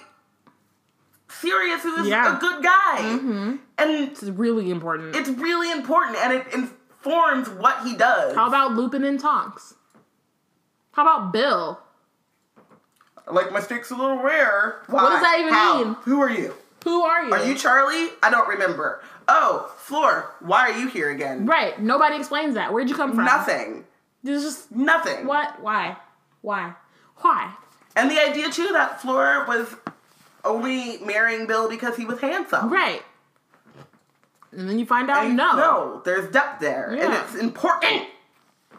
Sirius, who is a good guy. Mm-hmm. And it's really important. It's really important, and it informs what he does. How about Lupin and Tonks? How about Bill? Like, my steak's a little rare. Why? What does that even mean? Who are you? Who are you? Are you Charlie? I don't remember. Oh, Floor, why are you here again? Right. Nobody explains that. Where'd you come from? Nothing. There's just... nothing. What? Why? And the idea, too, that Fleur was only marrying Bill because he was handsome. Right. And then you find out, no, there's depth there. Yeah. And it's important.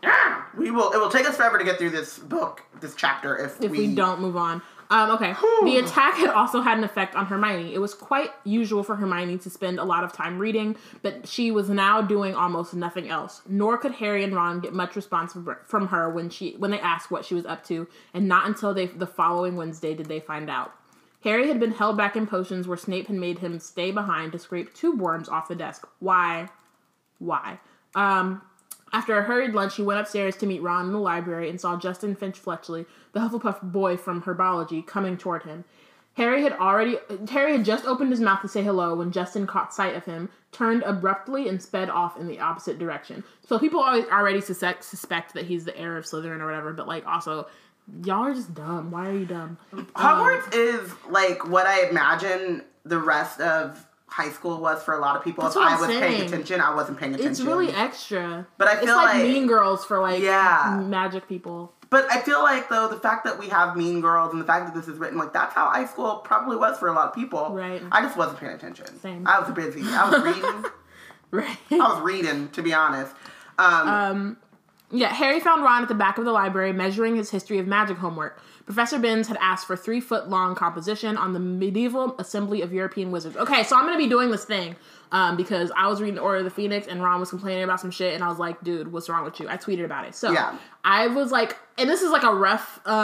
It will take us forever to get through this book, this chapter, if we don't move on. Okay. The attack had also had an effect on Hermione. It was quite usual for Hermione to spend a lot of time reading, but she was now doing almost nothing else. Nor could Harry and Ron get much response from her when they asked what she was up to, and not until the following Wednesday did they find out. Harry had been held back in potions where Snape had made him stay behind to scrape 2 worms off the desk. Why? After a hurried lunch, she went upstairs to meet Ron in the library and saw Justin Finch-Fletchley, the Hufflepuff boy from Herbology, coming toward him. Harry had just opened his mouth to say hello when Justin caught sight of him, turned abruptly, and sped off in the opposite direction. So people already suspect that he's the heir of Slytherin or whatever, but, like, also, y'all are just dumb. Why are you dumb? Hogwarts is, like, what I imagine the rest of high school was for a lot of people. If I was paying attention, I wasn't paying attention. It's really extra. But I feel it's like Mean Girls for, like, magic people. But I feel like, though, the fact that we have Mean Girls and the fact that this is written, like, that's how high school probably was for a lot of people. Right. I just wasn't paying attention. Same. I was busy. I was reading. Right. I was reading, to be honest. Harry found Ron at the back of the library measuring his history of magic homework. Professor Binns had asked for 3-foot-long composition on the medieval assembly of European wizards. Okay, so I'm going to be doing this thing because I was reading Order of the Phoenix and Ron was complaining about some shit and I was like, dude, what's wrong with you? I tweeted about it. So I was like, and this is like a rough, it's a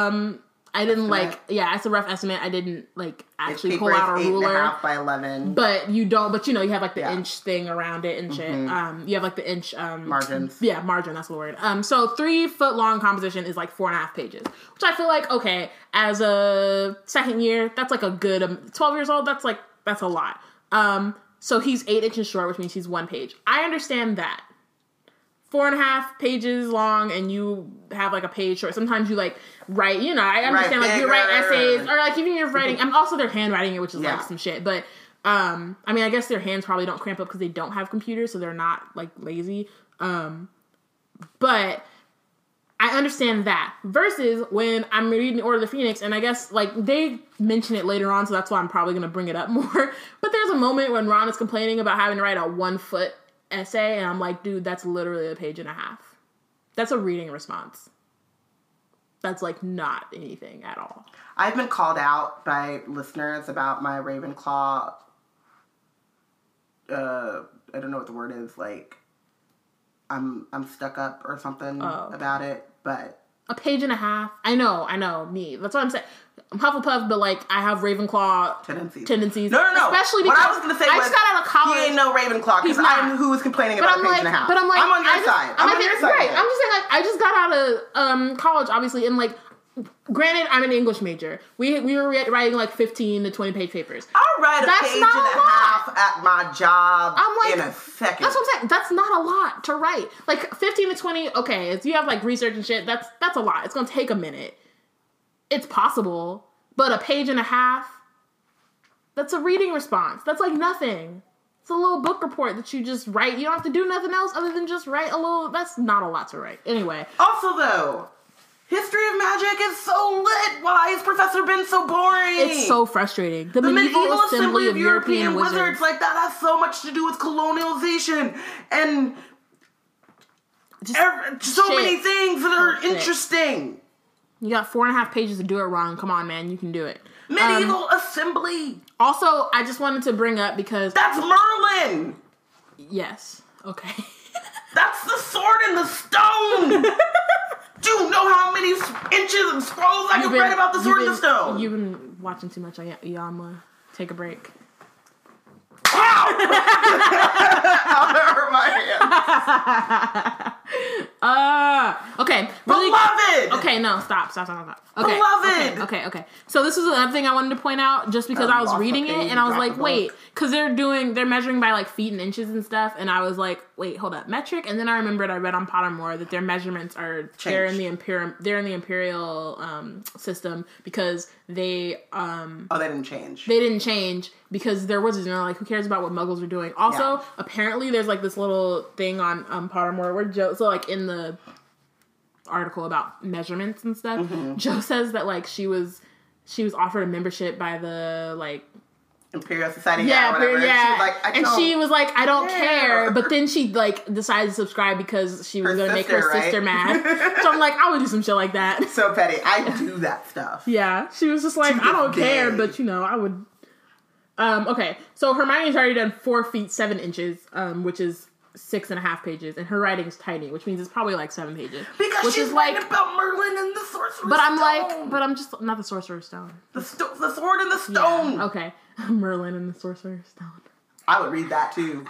rough estimate. I didn't like actually pull out a ruler. 8.5 by 11. But you don't, but you know, you have like the inch thing around it and shit. Mm-hmm. You have like the inch, margins. Yeah, margin, that's the word. So 3-foot-long composition is like 4.5 pages, which I feel like, okay, as a second year, that's like a good, 12 years old, that's a lot. So he's 8 inches short, which means he's 1 page. I understand that. 4.5 pages long, and you have, like, a page short. Sometimes you, like, write, you know, I understand, like, you write essays, or, like, even you're writing, and also they're handwriting it, which is, like, some shit, but, I mean, I guess their hands probably don't cramp up because they don't have computers, so they're not, like, lazy, but I understand that, versus when I'm reading Order of the Phoenix, and I guess, like, they mention it later on, so that's why I'm probably going to bring it up more, but there's a moment when Ron is complaining about having to write a 1-foot essay, and I'm like, dude, that's literally a 1.5 pages. That's a reading response. That's, like, not anything at all. I've been called out by listeners about my Ravenclaw, I don't know what the word is, like, I'm stuck up or something about it, but... 1.5 pages. I know, me. That's what I'm saying. I'm Hufflepuff, but, like, I have Ravenclaw tendencies. No. Especially because what I was going to say was, I just got out of college. He ain't no Ravenclaw, because I'm who was complaining about 1.5 pages. But I'm like... I'm on your side. Right. I'm just saying, like, I just got out of college, obviously, and, like, granted, I'm an English major. We were writing, like, 15 to 20-page papers. I'll write a page and a half at my job in a second. That's what I'm saying. That's not a lot to write. Like, 15 to 20, okay, if you have, like, research and shit, that's a lot. It's going to take a minute. It's possible, but 1.5 pages, That's a reading response. That's like nothing. It's a little book report that you just write. You don't have to do nothing else other than just write a little. That's not a lot to write. Anyway. Also, though, history of magic is so lit. Why is Professor Binns so boring? It's so frustrating. The medieval assembly of European wizards. Like, that has so much to do with colonialization and many things that are interesting. You got 4.5 pages to do it wrong. Come on, man. You can do it. Medieval assembly. Also, I just wanted to bring up because... That's Merlin! Yes. Okay. That's the sword and the stone! Do you know how many inches and scrolls I can write about the sword and the stone? You've been watching too much on Yama. Take a break. Ow! I'll hurt my hands. Okay. Really, beloved! Okay, no, stop. Okay, beloved! Okay. So this is another thing I wanted to point out just because I was reading it and I was like, wait, because they're measuring by like feet and inches and stuff, and I was like, wait, hold up, metric? And then I remembered I read on Pottermore that their measurements are they're in the imperial system because they didn't change because they're wizards and they're like, who cares about what muggles are doing? Also, apparently there's like this little thing on Pottermore where so like in the article about measurements and stuff, Jo says that like she was offered a membership by the like Imperial Society she was like, I don't care, but then she like decided to subscribe because she was going to make her sister mad. So I'm like, I would do some shit like that. So petty. I do that stuff. Yeah, she was just like, I don't care, but you know, I would. Okay, so Hermione's already done 4 feet 7 inches, which is 6.5 pages, and her writing's tiny, which means it's probably like 7 pages. Because she's writing about Merlin and the Sorcerer's Stone. Not the Sorcerer's Stone. The sword and the stone. Yeah, okay, Merlin and the Sorcerer's Stone. I would read that too.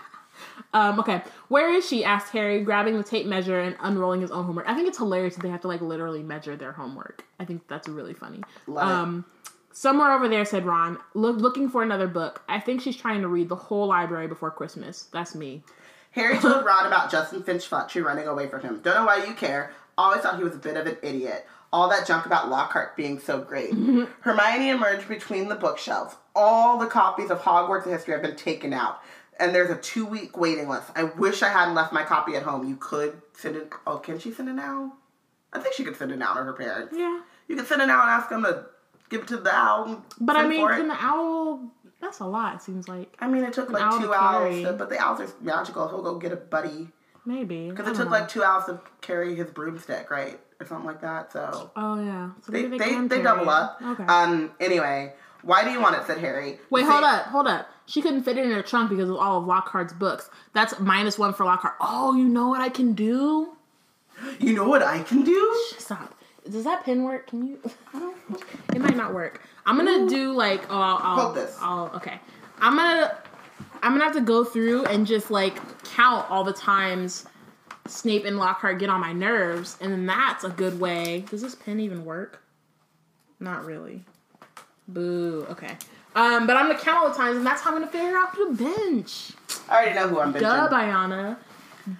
Okay, where is she? Asked Harry, grabbing the tape measure and unrolling his own homework. I think it's hilarious that they have to like literally measure their homework. I think that's really funny. Love it. Somewhere over there, said Ron, looking for another book. I think she's trying to read the whole library before Christmas. That's me. Harry told Ron about Justin Finch-Fletchley running away from him. Don't know why you care. Always thought he was a bit of an idiot. All that junk about Lockhart being so great. Hermione emerged between the bookshelves. All the copies of Hogwarts and history have been taken out. And there's a 2-week waiting list. I wish I hadn't left my copy at home. You could send it. Oh, can she send it now? I think she could send it now to her parents. Yeah. You could send it now and ask them to... give it to the owl. But I mean, can the owl... That's a lot, it seems like. I mean, it took like 2 hours. But the owls are magical. He'll go get a buddy. Maybe. Because it took like 2 hours to carry his broomstick, right? Or something like that, so... Oh, yeah. So they double up. Okay. Anyway, why do you want it, said Harry. Wait, hold up. She couldn't fit it in her trunk because of all of Lockhart's books. That's -1 for Lockhart. Oh, you know what I can do? You know what I can do? Stop. Does that pen work? Can you? I don't know. It might not work. I'm gonna do like. Oh, I'll this. Okay. I'm gonna have to go through and just like count all the times Snape and Lockhart get on my nerves, and then that's a good way. Does this pen even work? Not really. Boo. Okay. But I'm gonna count all the times, and that's how I'm gonna figure out who to bench. I already know who I'm benching. Duh, Biana.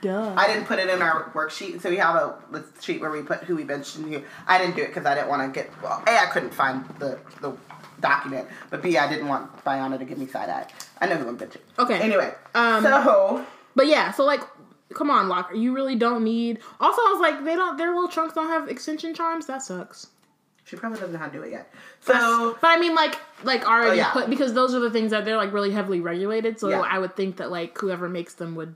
Duh. I didn't put it in our worksheet, so we have a sheet where we put who we benched and who. I didn't do it because I didn't want to get... Well, A, I couldn't find the document, but B, I didn't want Biana to give me side-eye. I know who I'm benching. Okay. Anyway, so... But yeah, so like, come on, Lockhart, you really don't need... Also, I was like, their little trunks don't have extension charms? That sucks. She probably doesn't know how to do it yet. So... But I mean, like already put... Because those are the things that they're like really heavily regulated, so I would think that like whoever makes them would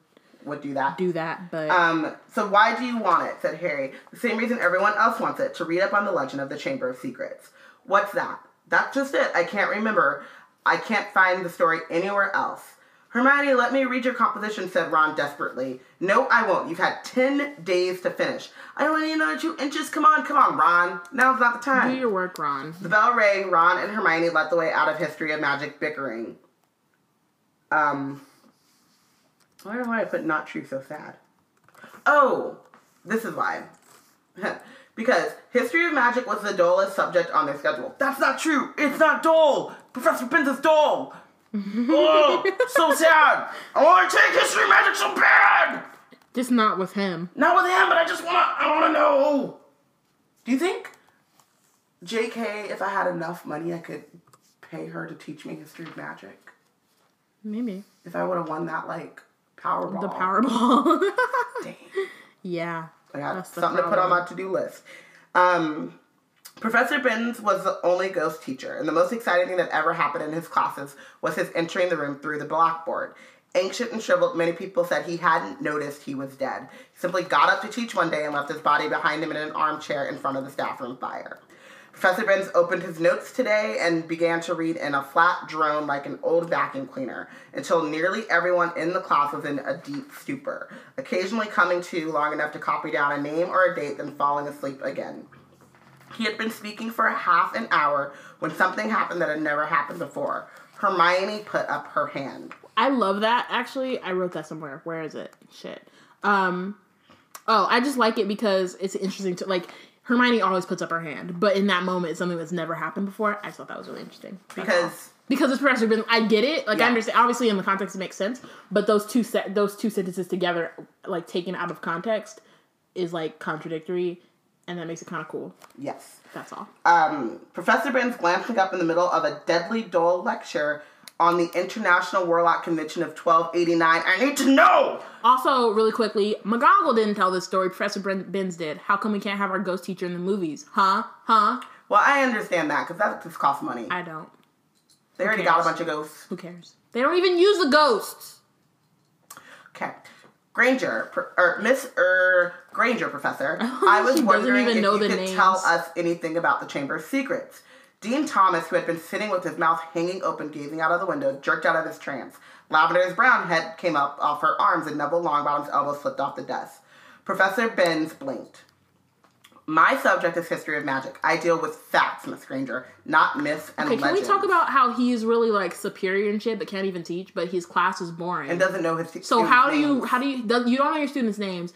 do that. But... So why do you want it, said Harry. The same reason everyone else wants it, to read up on the legend of the Chamber of Secrets. What's that? That's just it. I can't remember. I can't find the story anywhere else. Hermione, let me read your composition, said Ron desperately. No, I won't. You've had 10 days to finish. I only need another 2 inches. Come on, Ron. Now's not the time. Do your work, Ron. The bell rang. Ron and Hermione led the way out of history of magic bickering. I wonder why I put not true so sad. Oh, this is why. Because history of magic was the dullest subject on their schedule. That's not true. It's not dull. Professor Binns is dull. Oh, so sad. I want to take history of magic so bad. Just not with him. Not with him, but I want to know. Do you think, JK, if I had enough money, I could pay her to teach me history of magic? Maybe. If I would have won that, like, Powerball. The Powerball. Dang. Yeah. I got something to put on my to-do list. Professor Binns was the only ghost teacher, and the most exciting thing that ever happened in his classes was his entering the room through the blackboard. Ancient and shriveled, many people said he hadn't noticed he was dead. He simply got up to teach one day and left his body behind him in an armchair in front of the staff room fire. Professor Binns opened his notes today and began to read in a flat drone like an old vacuum cleaner until nearly everyone in the class was in a deep stupor, occasionally coming to long enough to copy down a name or a date, then falling asleep again. He had been speaking for half an hour when something happened that had never happened before. Hermione put up her hand. I love that, actually. I wrote that somewhere. Where is it? Shit. Oh, I just like it because it's interesting to, like, Hermione always puts up her hand, but in that moment, it's something that's never happened before. I just thought that was really interesting. Because it's Professor Binns. I get it. Like, yeah. I understand. Obviously, in the context, it makes sense, but those two sentences together, like, taken out of context is, like, contradictory, and that makes it kind of cool. Yes. That's all. Professor Binns glancing up in the middle of a deadly dull lecture on the International Warlock Convention of 1289. I need to know! Also, really quickly, McGonagall didn't tell this story. Professor Binns did. How come we can't have our ghost teacher in the movies? Huh? Well, I understand that, because that just costs money. I don't. They already got a bunch of ghosts. Who cares? They don't even use the ghosts! Okay. Miss Granger, Professor. I was wondering if you could tell us anything about the Chamber of Secrets. Dean Thomas, who had been sitting with his mouth hanging open, gazing out of the window, jerked out of his trance. Lavender's brown head came up off her arms, and Neville Longbottom's elbow slipped off the desk. Professor Binns blinked. My subject is history of magic. I deal with facts, Miss Granger, not myths and legends. Okay, can we talk about how he's really, like, superior and shit, but can't even teach, but his class is boring. And doesn't know his students' names. So how do you don't know your students' names.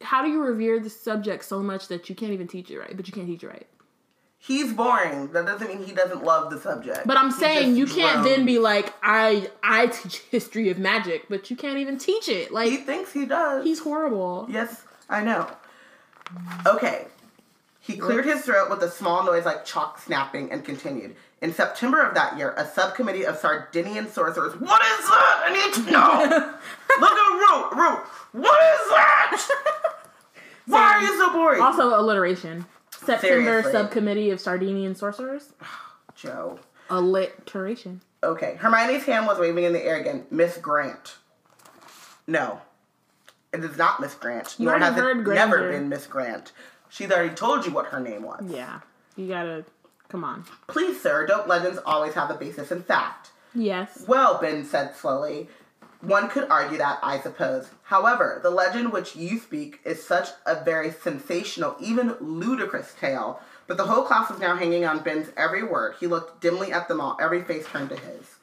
How do you revere the subject so much that you can't even teach it right, but you can't teach it right? He's boring. That doesn't mean he doesn't love the subject. But I'm saying you can't then be like, I teach history of magic, but you can't even teach it. Like, he thinks he does. He's horrible. Yes, I know. Okay. He cleared his throat with a small noise like chalk snapping and continued. In September of that year, a subcommittee of Sardinian sorcerers... What is that? I need to know! Look at Root! What is that? Why are you so boring? Also alliteration. September Seriously. Subcommittee of Sardinian sorcerers. Joe. Alliteration. Okay. Hermione's hand was waving in the air again. Miss Grant. No. It is not Miss Grant. You already heard Granger. Never been Miss Grant. She's already told you what her name was. Yeah. You gotta... Come on. Please, sir, don't legends always have a basis in fact? Yes. Well, Ben said slowly. One could argue that, I suppose. However, the legend which you speak is such a very sensational, even ludicrous tale. But the whole class was now hanging on Ben's every word. He looked dimly at them all, every face turned to his.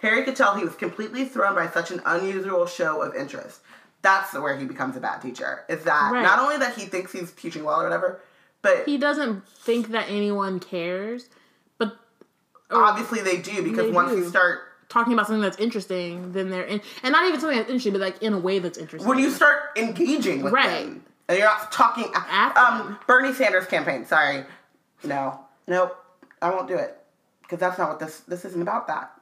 Harry could tell he was completely thrown by such an unusual show of interest. That's where he becomes a bad teacher. Is that right. Not only that he thinks he's teaching well or whatever, but... He doesn't think that anyone cares, but... Obviously they do, because once you start... talking about something that's interesting, then they're in... And not even something that's interesting, but, like, in a way that's interesting. When you start engaging with them. And you're not talking... Bernie Sanders campaign, sorry. No. Nope. I won't do it. Because that's not what this isn't about that.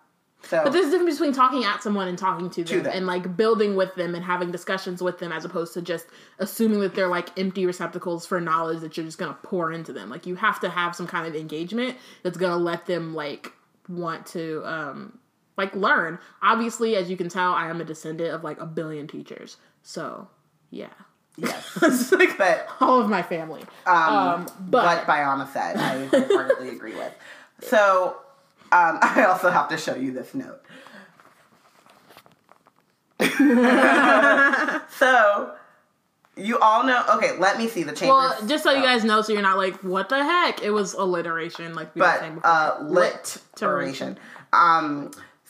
So, but there's a difference between talking at someone and talking to them. And, like, building with them and having discussions with them as opposed to just assuming that they're, like, empty receptacles for knowledge that you're just going to pour into them. Like, you have to have some kind of engagement that's going to let them, like, want to... Like, learn. Obviously, as you can tell, I am a descendant of, like, a billion teachers. So, yeah. Yes. It's like but, all of my family. But Biana said, I wholeheartedly agree with. So, I also have to show you this note. So, you all know... Okay, let me see the Chamber. Well, just so you guys know, so you're not like, what the heck? It was alliteration, like we were saying before. Lit-teration.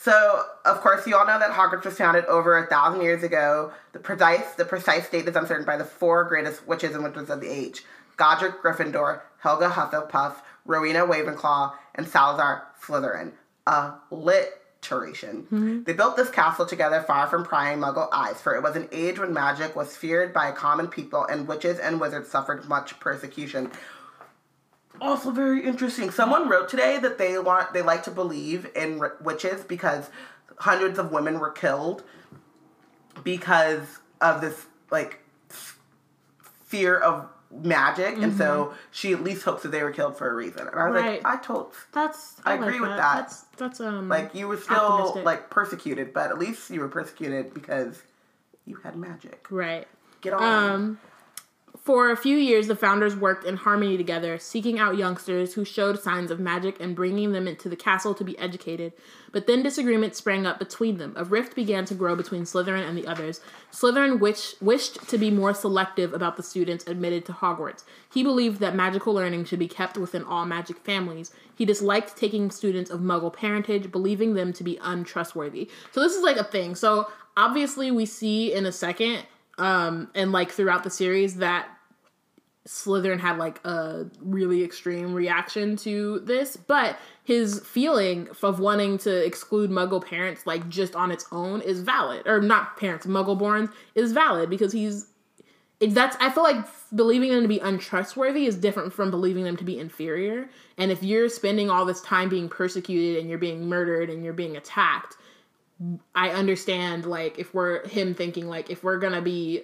So, of course, you all know that Hogwarts was founded over 1,000 years ago. The precise date is uncertain by the four greatest witches and wizards of the age. Godric Gryffindor, Helga Hufflepuff, Rowena Ravenclaw, and Salazar Slytherin. Alliteration. Mm-hmm. They built this castle together far from prying Muggle eyes, for it was an age when magic was feared by common people and witches and wizards suffered much persecution. Also very interesting. Someone wrote today that they like to believe in witches because hundreds of women were killed because of this, like, fear of magic. Mm-hmm. And so she at least hopes that they were killed for a reason. And I was right. like, I agree with that. That's like, you were still, optimistic. Like, persecuted, but at least you were persecuted because you had magic. Right. Get on. For a few years, the founders worked in harmony together, seeking out youngsters who showed signs of magic and bringing them into the castle to be educated. But then disagreement sprang up between them. A rift began to grow between Slytherin and the others. Slytherin wished to be more selective about the students admitted to Hogwarts. He believed that magical learning should be kept within all magic families. He disliked taking students of Muggle parentage, believing them to be untrustworthy. So this is like a thing. So obviously we see in a second... and, like, throughout the series that Slytherin had, like, a really extreme reaction to this, but his feeling of wanting to exclude Muggle parents, like, just on its own is valid. Or not parents, Muggle-borns is valid because I feel like believing them to be untrustworthy is different from believing them to be inferior. And if you're spending all this time being persecuted and you're being murdered and you're being attacked... I understand, like, if we're gonna be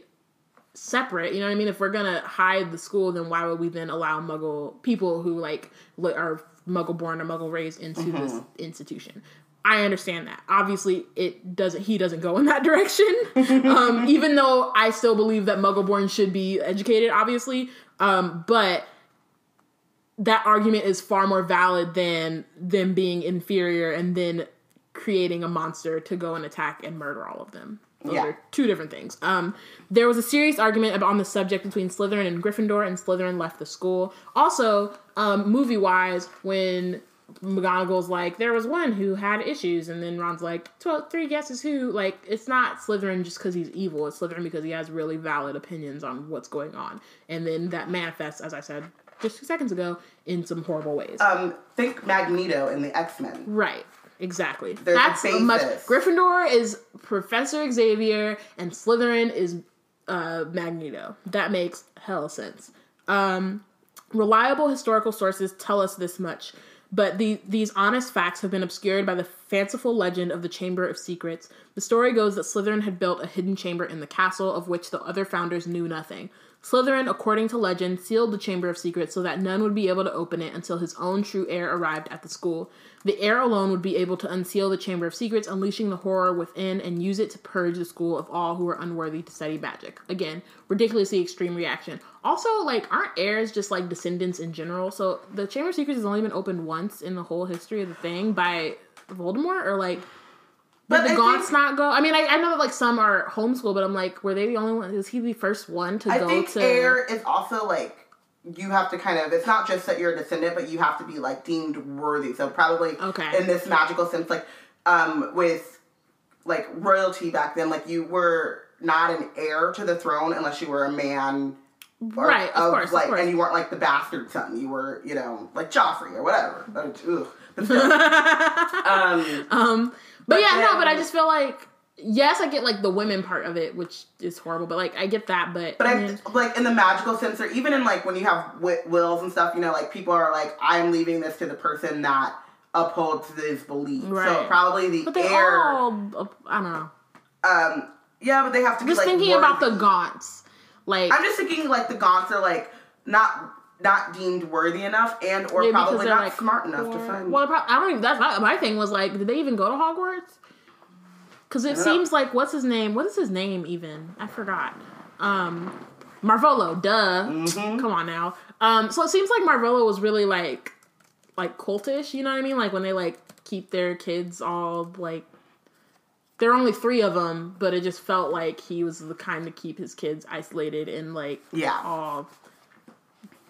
separate, you know what I mean? If we're gonna hide the school, then why would we then allow Muggle people who, like, are Muggle-born or Muggle-raised into mm-hmm. this institution? I understand that. Obviously, he doesn't go in that direction. Even though I still believe that Muggle-born should be educated, obviously. But that argument is far more valid than them being inferior and then creating a monster to go and attack and murder all of them. Those are two different things. There was a serious argument on the subject between Slytherin and Gryffindor, and Slytherin left the school. Also, movie-wise, when McGonagall's like, there was one who had issues, and then Ron's like, 3 guesses who? Like, it's not Slytherin just because he's evil. It's Slytherin because he has really valid opinions on what's going on. And then that manifests, as I said just 2 seconds ago, in some horrible ways. Think Magneto in the X-Men. Right. Exactly. That's so much. Gryffindor is Professor Xavier, and Slytherin is Magneto. That makes hell sense. Reliable historical sources tell us this much, but these honest facts have been obscured by the fanciful legend of the Chamber of Secrets. The story goes that Slytherin had built a hidden chamber in the castle, of which the other founders knew nothing. Slytherin, according to legend, sealed the Chamber of Secrets so that none would be able to open it until his own true heir arrived at the school. The heir alone would be able to unseal the Chamber of Secrets, unleashing the horror within, and use it to purge the school of all who were unworthy to study magic. Again, ridiculously extreme reaction. Also, like, aren't heirs just, like, descendants in general? So the Chamber of Secrets has only been opened once in the whole history of the thing by Voldemort, or, like... But the Gaunts not go? I mean, I know that, like, some are homeschooled, but I'm like, were they the only one? Was he the first one to go to... I think heir is also, like, you have to kind of... It's not just that you're a descendant, but you have to be, like, deemed worthy. So probably in this magical sense, like, with, like, royalty back then, like, you were not an heir to the throne unless you were a man... Or, right, of course. And you weren't, like, the bastard son. You were, you know, like Joffrey or whatever. But still. But I just feel like, yes, I get, like, the women part of it, which is horrible, but, like, I get that, but... But, in the magical sense, or even in, like, when you have wills and stuff, you know, like, people are like, I'm leaving this to the person that upholds his beliefs. Right. So, probably the heir... But they all... I don't know. Yeah, but they have to be, like... Just thinking about the Gaunts. Like, I'm just thinking, like, the Gaunts are, like, not deemed worthy enough and or probably not, like, smart enough to find... Well, my thing was, like, did they even go to Hogwarts? Because it seems like, what's his name? What is his name, even? I forgot. Marvolo, duh. Mm-hmm. Come on now. So it seems like Marvolo was really, like, cultish, you know what I mean? Like, when they, like, keep their kids all, like... There are only 3 of them, but it just felt like he was the kind to keep his kids isolated and, like, all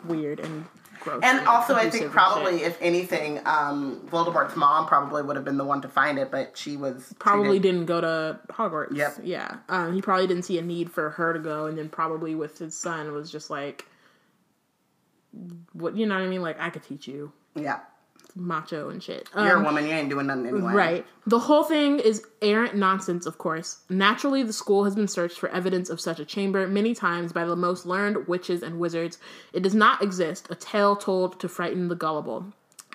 weird and gross. And also, I think probably, if anything, Voldemort's mom probably would have been the one to find it, but she was... Probably didn't go to Hogwarts. Yep. Yeah. He probably didn't see a need for her to go, and then probably with his son was just like, what, you know what I mean? Like, I could teach you. Yeah. macho and shit. You're a woman. You ain't doing nothing anyway. Right. The whole thing is errant nonsense, of course. Naturally, the school has been searched for evidence of such a chamber many times by the most learned witches and wizards. It does not exist, a tale told to frighten the gullible.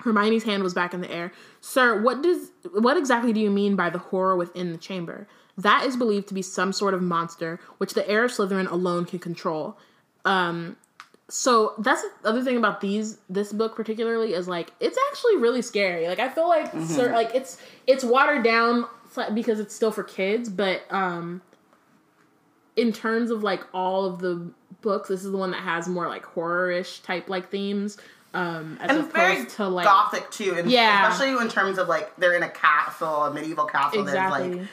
Hermione's hand was back in the air. Sir, what exactly do you mean by the horror within the chamber? That is believed to be some sort of monster, which the heir of Slytherin alone can control. So that's the other thing about this book particularly is, like, it's actually really scary. Like, I feel like, it's watered down because it's still for kids, but in terms of, like, all of the books, this is the one that has more, like, horror-ish type, like, themes. As and it's very to, like, gothic, too. And yeah. Especially in terms of, like, they're in a castle, a medieval castle. Exactly. There's, like,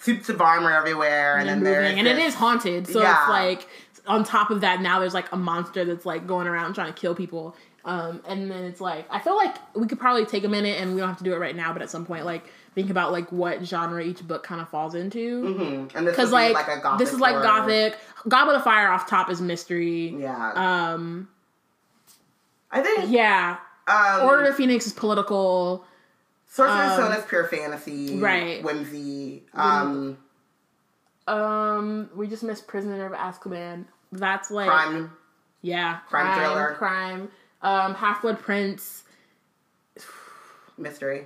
suits of armor everywhere. And then there's... And it is haunted, so yeah. It's, like... On top of that, now there's, like, a monster that's, like, going around trying to kill people. And then it's, like... I feel like we could probably take a minute, and we don't have to do it right now, but at some point, like, think about, like, what genre each book kind of falls into. Mm-hmm. And this is, like, a gothic. This is, like, gothic. Goblet of Fire off top is mystery. Yeah. I think... Yeah. Order of Phoenix is political. Sorcerer's Stone is pure fantasy. Right. Whimsy. We just missed Prisoner of Azkaban. That's like crime. Yeah, crime thriller. Crime. Half-Blood Prince. Mystery.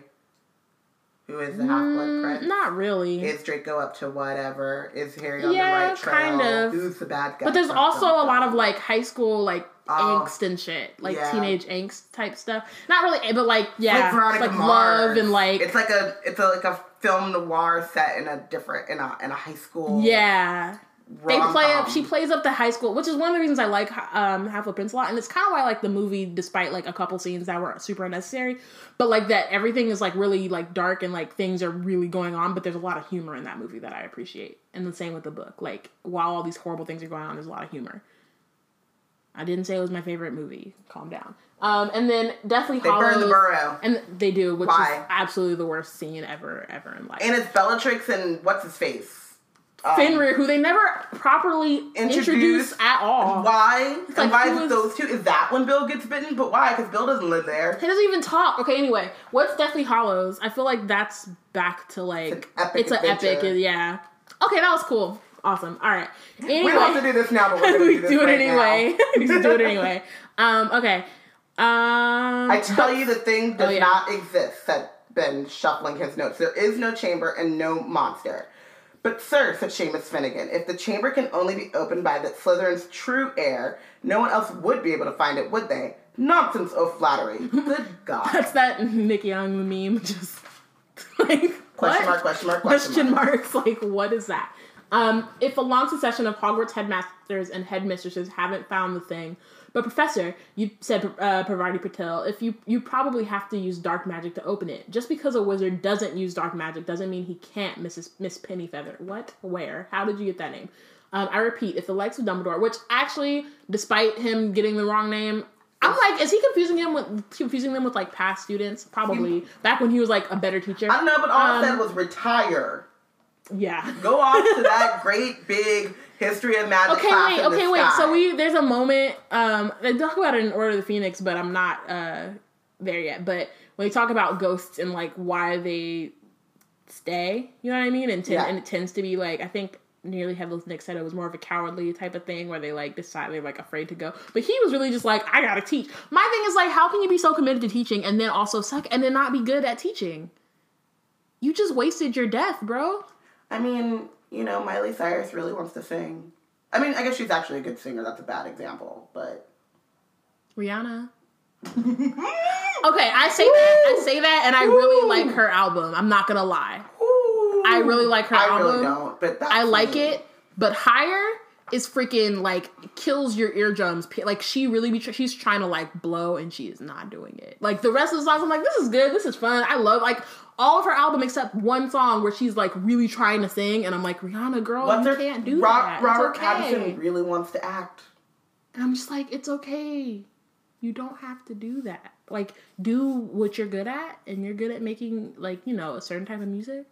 Who is the Half-Blood Prince? Not really. Is Draco up to whatever? Is Harry on the right trail? Yeah, kind of. Who's the bad guy? But there's also a lot of, like, high school, like, angst and shit. Like, teenage angst type stuff. Not really, but, like, yeah. Like, it's like love and, like... It's like a film noir set in a different... In a high school... Yeah. Rom-com. She plays up the high school, which is one of the reasons I like Half-Blood Prince a lot, and it's kind of why I like the movie, despite, like, a couple scenes that were super unnecessary, but, like, that everything is, like, really, like, dark and, like, things are really going on, but there's a lot of humor in that movie that I appreciate, and the same with the book. Like, while all these horrible things are going on, there's a lot of humor. I didn't say it was my favorite movie. Calm down. And then Deathly Hollows. They burn the burrow. And they do, which is absolutely the worst scene ever in life. And it's Bellatrix and what's-his-face? Fenrir, who they never properly introduce at all. Why? It's and like, why is those two? Is that when Bill gets bitten? But why? Because Bill doesn't live there. He doesn't even talk. Okay, anyway. What's Deathly Hollows? I feel like that's back to, like... It's an epic adventure. Yeah. Okay, that was cool. Awesome. All right. Anyway, we don't have to do this now, but we're going to do it anyway. We do it anyway. Okay. I tell you, the thing does not exist, said Ben, shuffling his notes. There is no chamber and no monster. But, sir, said Seamus Finnegan, if the chamber can only be opened by the Slytherin's true heir, no one else would be able to find it, would they? Nonsense, oh flattery. Good God. That's that Nick Young meme, just like, question mark, question mark, question mark. Question marks, like, what is that? If a long succession of Hogwarts headmasters and headmistresses haven't found the thing, but, Professor, you said, Parvati Patel, if you probably have to use dark magic to open it. Just because a wizard doesn't use dark magic doesn't mean he can't, Miss Pennyfeather. What? Where? How did you get that name? I repeat, if the likes of Dumbledore, which actually, despite him getting the wrong name, I'm like, is he confusing them with, like, past students? Probably. Back when he was, like, a better teacher. I don't know, but all I said was retire. Yeah. Go off to that great big... History of magic. Okay, wait. So there's a moment. They talk about it in Order of the Phoenix, but I'm not there yet. But when they talk about ghosts and, like, why they stay, you know what I mean? And it tends to be, like, I think nearly Headless Nick said it was more of a cowardly type of thing where they, like, decide they're, like, afraid to go. But he was really just like, I gotta teach. My thing is, like, how can you be so committed to teaching and then also suck and then not be good at teaching? You just wasted your death, bro. I mean... You know, Miley Cyrus really wants to sing. I mean, I guess she's actually a good singer. That's a bad example, but... Rihanna. Okay, I say that, and I really like her album. I'm not gonna lie. Ooh. I really like her album. I really don't, but that's... I like it, but Higher is freaking, like, kills your eardrums. Like, she really be... She's trying to, like, blow, and she is not doing it. Like, the rest of the songs, I'm like, this is good. This is fun. I love, like... All of her album except one song where she's, like, really trying to sing, and I'm like, Rihanna, girl, you can't do that. Robert Pattinson really wants to act. And I'm just like, it's okay. You don't have to do that. Like, do what you're good at, and you're good at making, like, you know, a certain type of music,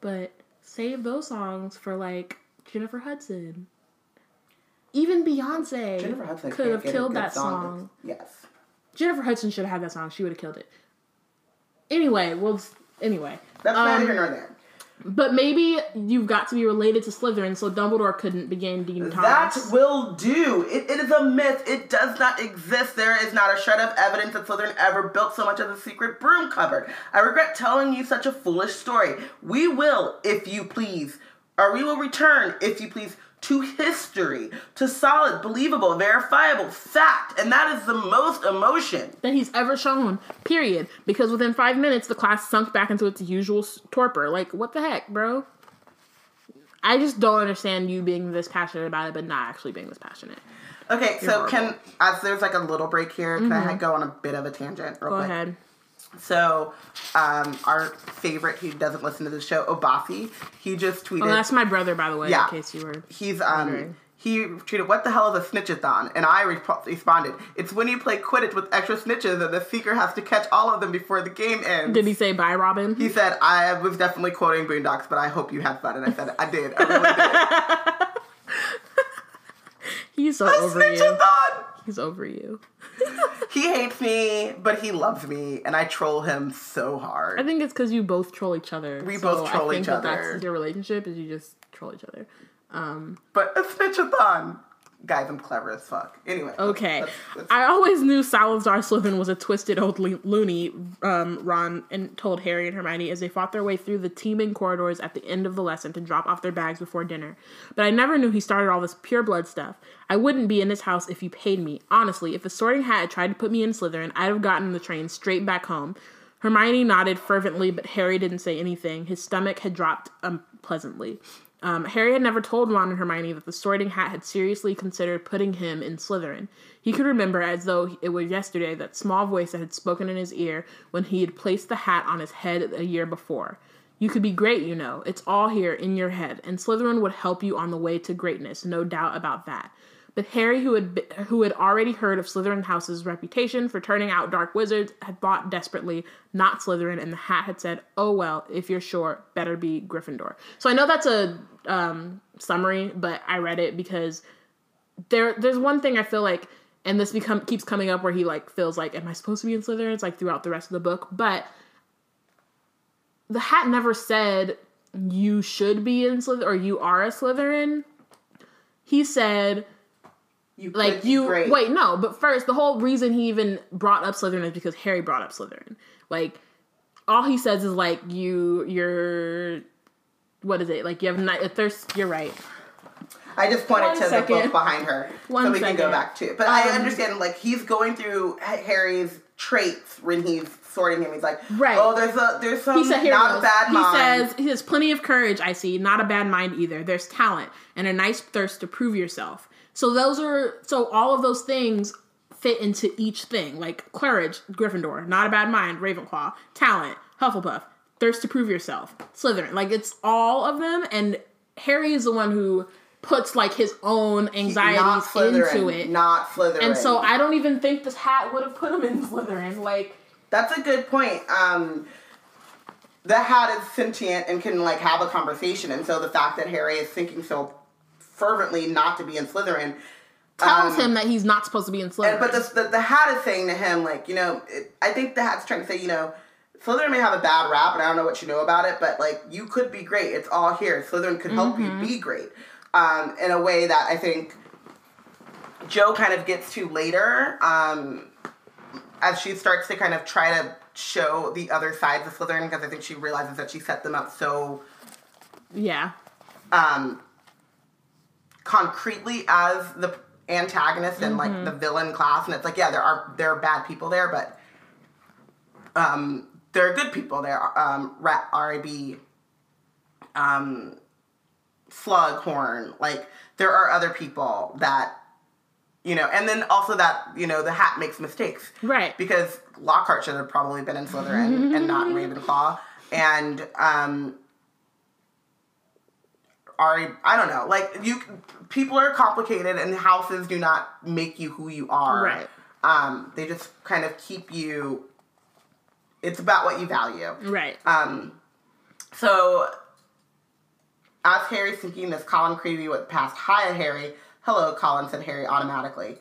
but save those songs for, like, Jennifer Hudson. Even Beyonce Jennifer Hudson could have killed that song. Yes. Jennifer Hudson should have had that song. She would have killed it. Anyway, well, anyway. That's neither here nor there. But maybe you've got to be related to Slytherin, so Dumbledore couldn't begin Dean Thomas. That will do. It is a myth. It does not exist. There is not a shred of evidence that Slytherin ever built so much as a secret broom cupboard. I regret telling you such a foolish story. We will, if you please, or we will return, if you please, to history, to solid, believable, verifiable fact. And that is the most emotion that he's ever shown, period. Because within 5 minutes, the class sunk back into its usual torpor. Like, what the heck, bro? I just don't understand you being this passionate about it, but not actually being this passionate. Okay, you're so horrible. As there's like a little break here, can I go on a bit of a tangent real quick? Go ahead. So, our favorite, who doesn't listen to the show, Obasi, he just tweeted... Oh, that's my brother, by the way, in case you were wondering. He tweeted, "What the hell is a snitchathon?" And I responded, "It's when you play Quidditch with extra snitches and the seeker has to catch all of them before the game ends." Did he say bye, Robin? He said, "I was definitely quoting Boondocks, but I hope you had fun." And I said, "I did. I really did." He's so over you. A snitchathon! He's over you. He hates me, but he loves me, and I troll him so hard. I think it's because you both troll each other. We both troll each other. That's your relationship, is you just troll each other. But a snitchathon. Guys, I'm clever as fuck. Anyway. Okay. I always knew Salazar Slytherin was a twisted old loony, Ron told Harry and Hermione as they fought their way through the teeming corridors at the end of the lesson to drop off their bags before dinner. But I never knew he started all this pureblood stuff. I wouldn't be in this house if you paid me. Honestly, if the Sorting Hat had tried to put me in Slytherin, I'd have gotten the train straight back home. Hermione nodded fervently, but Harry didn't say anything. His stomach had dropped unpleasantly. Harry had never told Ron and Hermione that the Sorting Hat had seriously considered putting him in Slytherin. He could remember, as though it was yesterday, that small voice that had spoken in his ear when he had placed the hat on his head a year before. "You could be great, you know. It's all here in your head, and Slytherin would help you on the way to greatness, no doubt about that." But Harry, who had already heard of Slytherin House's reputation for turning out dark wizards, had thought desperately, "Not Slytherin," and the hat had said, "Oh, well, if you're sure, better be Gryffindor." So I know that's a summary, but I read it because there's one thing I feel like, and this keeps coming up where he like feels like, am I supposed to be in Slytherin? It's like throughout the rest of the book, but the hat never said you should be in Slytherin or you are a Slytherin. He said... But first, the whole reason he even brought up Slytherin is because Harry brought up Slytherin. Like, all he says is, like, you have a thirst, you're right. I just pointed to the book behind her, so we can go back to it. But I understand, like, he's going through Harry's traits when he's sorting him. He's like, oh, there's some not a bad mind. He says, plenty of courage, I see, not a bad mind either. There's talent and a nice thirst to prove yourself. So all of those things fit into each thing. Like, courage, Gryffindor. Not a bad mind, Ravenclaw. Talent, Hufflepuff. Thirst to prove yourself, Slytherin. Like, it's all of them, and Harry is the one who puts, like, his own anxieties into it. Not Slytherin. And so I don't even think this hat would have put him in Slytherin. Like... That's a good point. The hat is sentient and can, like, have a conversation, and so the fact that Harry is thinking so... fervently not to be in Slytherin tells him that he's not supposed to be in Slytherin. But the hat is saying to him, like, you know, I think the hat's trying to say, you know, Slytherin may have a bad rap, and I don't know what you know about it, but, like, you could be great. It's all here. Slytherin could help you be great in a way that I think Jo kind of gets to later as she starts to kind of try to show the other sides of Slytherin, because I think she realizes that she set them up so... Yeah. Concretely as the antagonist and like the villain class, and it's like, yeah, there are bad people there, but there are good people there. R.A.B. Slughorn, like there are other people that you know, and then also that you know the hat makes mistakes, right? Because Lockhart should have probably been in Slytherin and not in Ravenclaw, and I don't know. Like, people are complicated, and houses do not make you who you are. Right. They just kind of keep you... It's about what you value. Right. So, as Harry's thinking this, Colin Creevey would pass. "Hi, Harry." "Hello, Colin," said Harry automatically.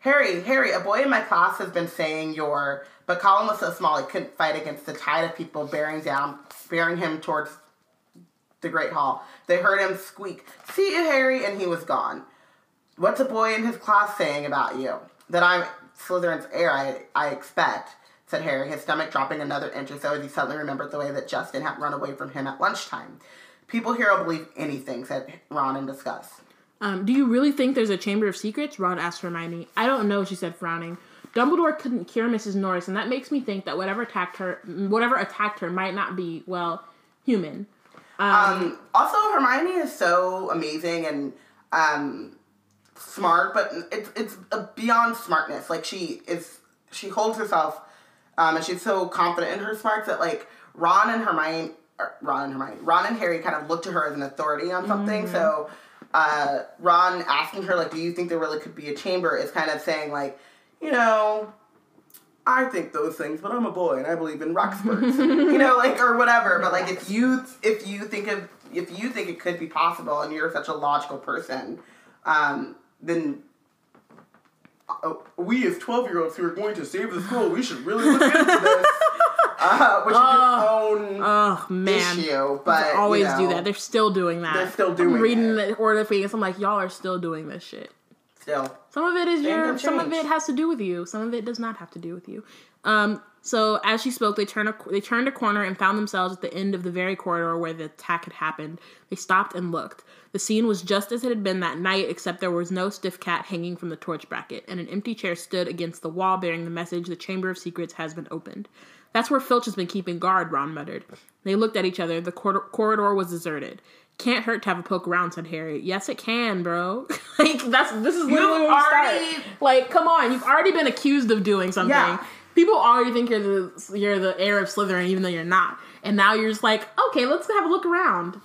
Harry, a boy in my class has been saying your... But Colin was so small he couldn't fight against the tide of people bearing him towards the Great Hall. They heard him squeak, "See you, Harry," and he was gone. What's a boy in his class saying about you? That I'm Slytherin's heir, I expect, said Harry, his stomach dropping another inch or so as he suddenly remembered the way that Justin had run away from him at lunchtime. People here will believe anything, said Ron in disgust. Do you really think there's a Chamber of Secrets? Ron asked Hermione. I don't know, she said, frowning. Dumbledore couldn't cure Mrs. Norris, and that makes me think that whatever attacked her might not be, well, human. Also, Hermione is so amazing and smart, but it's beyond smartness. Like, she holds herself, and she's so confident in her smarts that, like, Ron and Harry kind of look to her as an authority on something. Mm-hmm. So Ron asking her, like, do you think there really could be a chamber is kind of saying, like, you know, I think those things, but I'm a boy and I believe in Roxburghs, you know, like, or whatever. But like, if you think it could be possible and you're such a logical person, then we as 12-year-olds who are going to save the school, we should really look into this. Which is its own issue. But they always do that. They're still doing that. They're still doing the Order of Phoenix. I'm like, y'all are still doing this shit. Still. Some of it has to do with you. Some of it does not have to do with you. So as she spoke, they turned a corner and found themselves at the end of the very corridor where the attack had happened. They stopped and looked. The scene was just as it had been that night, except there was no stiff cat hanging from the torch bracket, and an empty chair stood against the wall bearing the message, "The Chamber of Secrets has been opened." "That's where Filch has been keeping guard," Ron muttered. They looked at each other. The corridor was deserted. "Can't hurt to have a poke around," said Harry. "Yes, it can, bro." Like, this is literally where we start. Like, come on, you've already been accused of doing something. Yeah. People already think you're the heir of Slytherin, even though you're not. And now you're just like, okay, let's have a look around.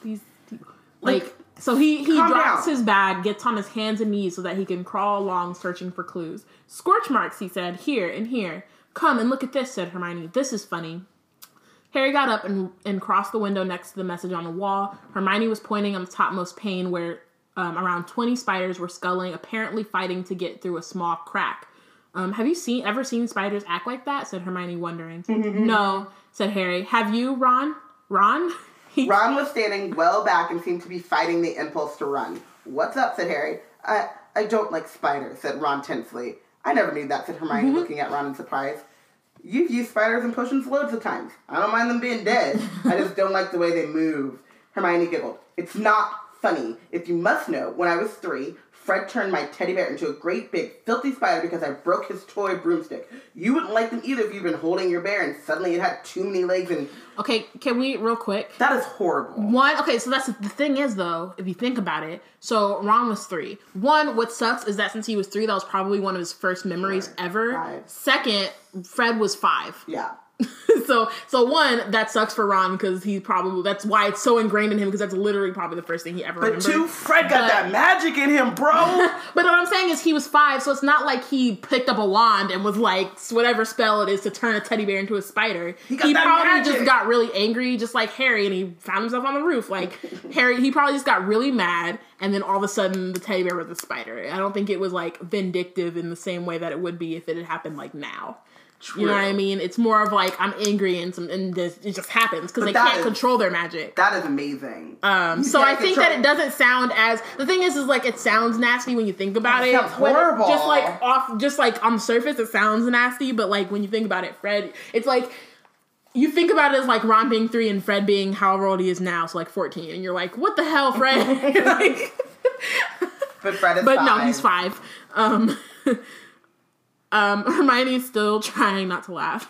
So he drops his bag, gets on his hands and knees so that he can crawl along, searching for clues. "Scorch marks," he said. "Here and here." "Come and look at this," said Hermione. "This is funny." Harry got up and crossed the window next to the message on the wall. Hermione was pointing on the topmost pane where around 20 spiders were sculling, apparently fighting to get through a small crack. "Have you ever seen spiders act like that?" said Hermione, wondering. "No," said Harry. "Have you, Ron?" Ron was standing well back and seemed to be fighting the impulse to run. "What's up?" said Harry. I don't like spiders," said Ron tensely. "I never knew that," said Hermione, looking at Ron in surprise. "You've used spiders and potions loads of times. I don't mind them being dead. I just don't like the way they move." Hermione giggled. "It's not funny. If you must know, when I was 3, Fred turned my teddy bear into a great big filthy spider because I broke his toy broomstick. You wouldn't like them either if you'd been holding your bear and suddenly it had too many legs and..." Okay, can we, real quick? That is horrible. So that's the thing is, though, if you think about it, so Ron was 3. One, what sucks is that since he was 3, that was probably one of his first memories ever. 5. Second, Fred was 5. Yeah. So one, that sucks for Ron because that's why it's so ingrained in him because that's literally probably the first thing he ever remembered. But 2, Fred got that magic in him, bro. But what I'm saying is he was 5, so it's not like he picked up a wand and was like, whatever spell it is to turn a teddy bear into a spider. He probably just got really angry, just like Harry, and he found himself on the roof. Like Harry, he probably just got really mad, and then all of a sudden the teddy bear was a spider. I don't think it was like vindictive in the same way that it would be if it had happened like now. True. You know what I mean? It's more of like I'm angry and it just happens because they can't control their magic. That is amazing. So I think that it doesn't sound as the thing is like it sounds nasty when you think about it. Sounds horrible. Just like on the surface it sounds nasty, but like when you think about it, Fred, it's like you think about it as like Ron being 3 and Fred being however old he is now, so like 14, and you're like, what the hell, Fred? Like, but Fred is 5. No, he's 5. Hermione is still trying not to laugh.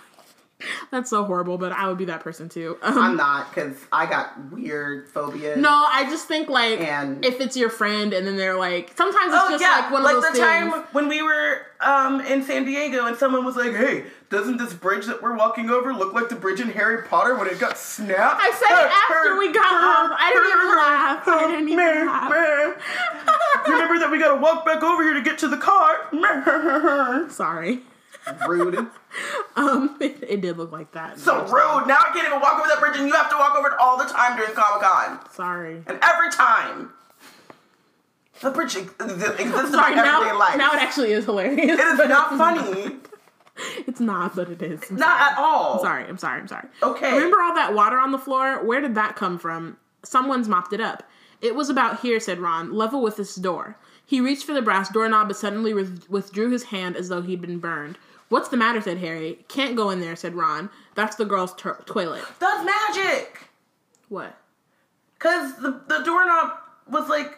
That's so horrible, but I would be that person too. I'm not, because I got weird phobias. No, I just think, like, if it's your friend and then they're like... Sometimes it's like one of those things. Like the time when we were in San Diego and someone was like, "Hey, doesn't this bridge that we're walking over look like the bridge in Harry Potter when it got snapped?" I said it after we got off. I didn't even laugh. Remember that we gotta walk back over here to get to the car. Sorry. Rude. It did look like that. So rude. Now I can't even walk over that bridge, and you have to walk over it all the time during Comic-Con. Sorry. And every time. the bridge exists in everyday life. Now it actually is hilarious. It is not funny. It's not, but it is. Not at all. I'm sorry. Okay. Remember all that water on the floor? Where did that come from? Someone's mopped it up. It was about here, said Ron, level with this door. He reached for the brass doorknob, but suddenly withdrew his hand as though he'd been burned. What's the matter, said Harry. Can't go in there, said Ron. That's the girls' toilet. That's magic! What? Because the doorknob was, like,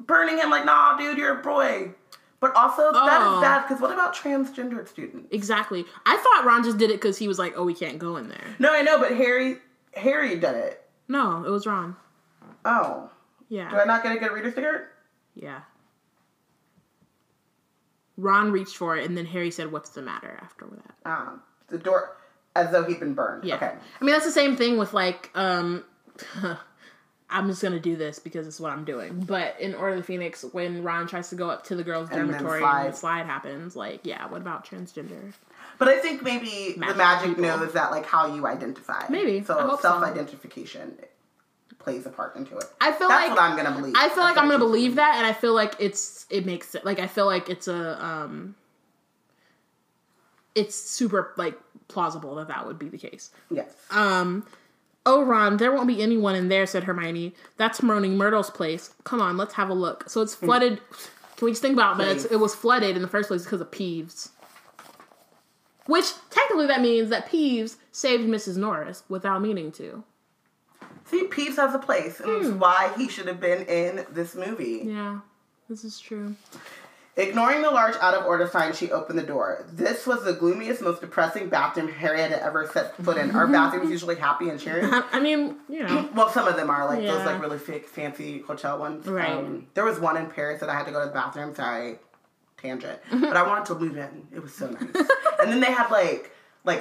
burning him, like, nah, dude, you're a boy. But also, that is bad, because what about transgendered students? Exactly. I thought Ron just did it because he was like, oh, we can't go in there. No, I know, but Harry did it. No, it was Ron. Oh. Yeah. Do I not get a good reader sticker? Yeah. Ron reached for it, and then Harry said, what's the matter after that? The door, as though he'd been burned. Yeah. Okay. I mean, that's the same thing with, like, I'm just going to do this because it's what I'm doing. But in Order of the Phoenix, when Ron tries to go up to the girls' dormitory and the slide happens, like, yeah, what about transgender? But I think maybe the magic knows that, like, how you identify. Maybe. So self-identification plays a part into it. I feel that's like... That's what I'm going to believe. I feel like I'm going to believe that, and I feel like it makes sense. Like, I feel like it's a, it's super, like, plausible that would be the case. Yes. Oh, Ron, there won't be anyone in there, said Hermione. That's Moaning Myrtle's place. Come on, let's have a look. So it's flooded. Can we just think about that? It was flooded in the first place because of Peeves. Which, technically, that means that Peeves saved Mrs. Norris without meaning to. See, Peeves has a place, and it's why he should have been in this movie. Yeah, this is true. Ignoring the large out-of-order sign, she opened the door. This was the gloomiest, most depressing bathroom Harry had ever set foot in. Our bathroom's usually happy and cheery. I mean, you know. Well, some of them are, like, those, like, really fancy hotel ones. Right. There was one in Paris that I had to go to the bathroom, sorry, tangent. But I wanted to move in. It was so nice. And then they had, like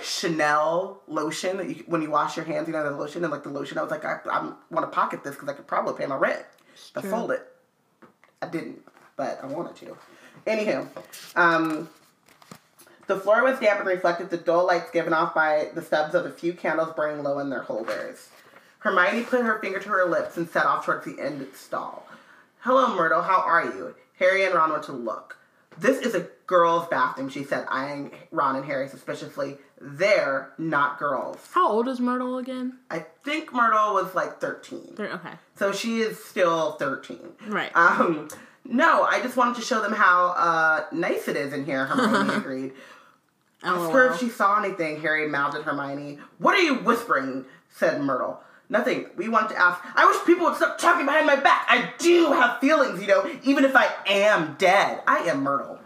Chanel lotion that you, when you wash your hands, you know, the lotion, and, like, the lotion, I was like, I want to pocket this because I could probably pay my rent. I sold it. I didn't, but I wanted to. Anywho, the floor was damp and reflected the dull lights given off by the stubs of a few candles burning low in their holders. Hermione put her finger to her lips and set off towards the end of the stall. Hello, Myrtle, how are you? Harry and Ron went to look. This is a girl's bathroom, she said, eyeing Ron and Harry suspiciously. They're not girls. How old is Myrtle again? I think Myrtle was like 13. Okay. So she is still 13. Right. No, I just wanted to show them how nice it is in here, Hermione agreed. Asked her if she saw anything, Harry mouthed at Hermione. What are you whispering, said Myrtle. Nothing. We wanted to ask. I wish people would stop talking behind my back. I do have feelings, you know, even if I am dead. I am Myrtle.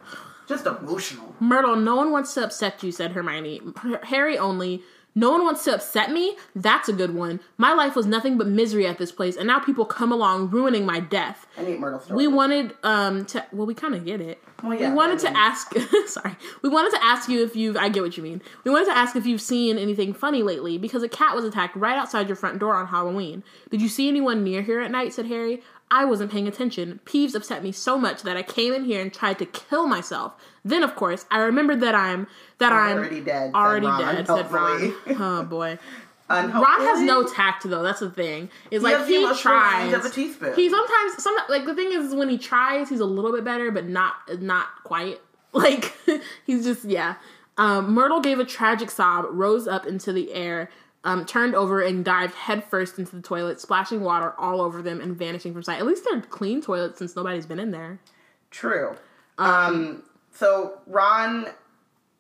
Just emotional. Myrtle, no one wants to upset you, said Hermione. Harry only... No one wants to upset me? That's a good one. My life was nothing but misery at this place, and now people come along ruining my death. I need Myrtle's story. We wanted to... Well, we kind of get it. Well, yeah, we wanted to ask... Sorry. We wanted to ask you if you've... I get what you mean. We wanted to ask if you've seen anything funny lately, because a cat was attacked right outside your front door on Halloween. Did you see anyone near here at night? Said Harry. I wasn't paying attention. Peeves upset me so much that I came in here and tried to kill myself. Then, of course, I remembered that I'm already dead. Said Ron. Oh boy, Ron has no tact though. That's the thing. It's like he tries. Of a teaspoon. He sometimes, like the thing is when he tries, he's a little bit better, but not quite. Like he's just yeah. Myrtle gave a tragic sob, rose up into the air. Turned over and dived headfirst into the toilet, splashing water all over them and vanishing from sight. At least they're clean toilets since nobody's been in there. True. So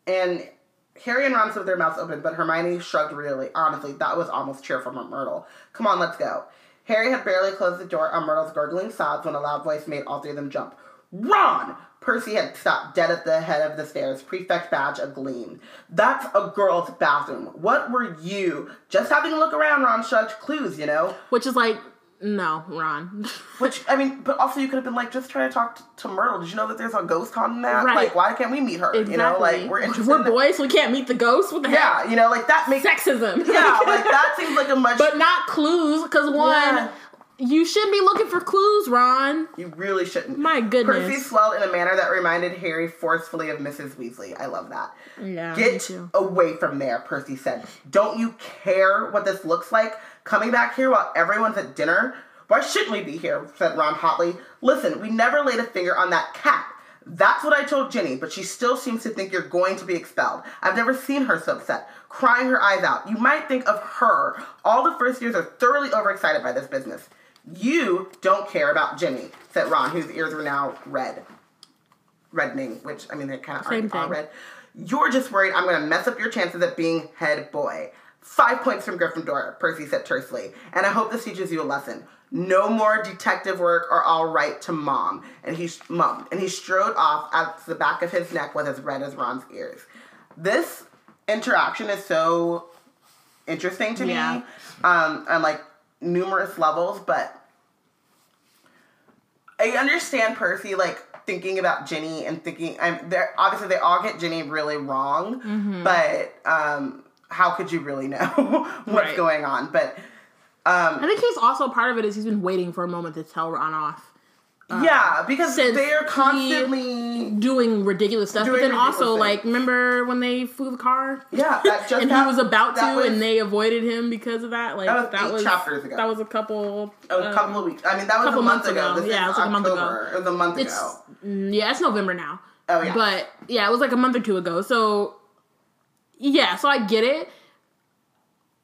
Harry and Ron stood with their mouths open, but Hermione shrugged really. Honestly, that was almost cheerful from Myrtle. Come on, let's go. Harry had barely closed the door on Myrtle's gurgling sobs when a loud voice made all three of them jump. Ron! Percy had stopped dead at the head of the stairs, prefect badge agleam. That's a girl's bathroom. What were you? Just having a look around, Ron shrugged. Clues, you know? Which is like, no, Ron. Which, I mean, but also you could have been like, just trying to talk to Myrtle. Did you know that there's a ghost haunting that? Right. Like, why can't we meet her? Exactly. You know, like, we're interested. We're boys, so we can't meet the ghost? What the heck? Yeah, you know, like, that makes... Sexism. Yeah, like, that seems like a much... But not clues, because one... Yeah. You should be looking for clues, Ron. You really shouldn't. My goodness. Percy swelled in a manner that reminded Harry forcefully of Mrs. Weasley. I love that. Yeah, get away from there, Percy said. Don't you care what this looks like? Coming back here while everyone's at dinner? "Why shouldn't we be here?" said Ron hotly. "Listen, we never laid a finger on that cat. That's what I told Ginny, but she still seems to think you're going to be expelled. I've never seen her so upset, crying her eyes out. You might think of her. All the first years are thoroughly overexcited by this business." "You don't care about Ginny," said Ron, whose ears were now red. Reddening, which, I mean, they kind of are red. "You're just worried I'm going to mess up your chances at being head boy." "5 points from Gryffindor," Percy said tersely. "And I hope this teaches you a lesson. No more detective work, or I'll write to Mom." And he strode off at the back of his neck was as red as Ron's ears. This interaction is so interesting to me on like numerous levels, but I understand Percy like thinking about Ginny and thinking obviously they all get Ginny really wrong, but how could you really know what's going on? But I think he's also part of it is he's been waiting for a moment to tell Ron off. Yeah, because they are constantly doing ridiculous stuff. But then also, like, remember when they flew the car? Yeah, that just and he was about to, and they avoided him because of that. Like that was 8 chapters ago. That was a couple of weeks. I mean, that was a month ago. Yeah, it was like a month ago. It was a month ago. Yeah, it's November now. Oh yeah, but yeah, it was like a month or two ago. So. Yeah, so I get it.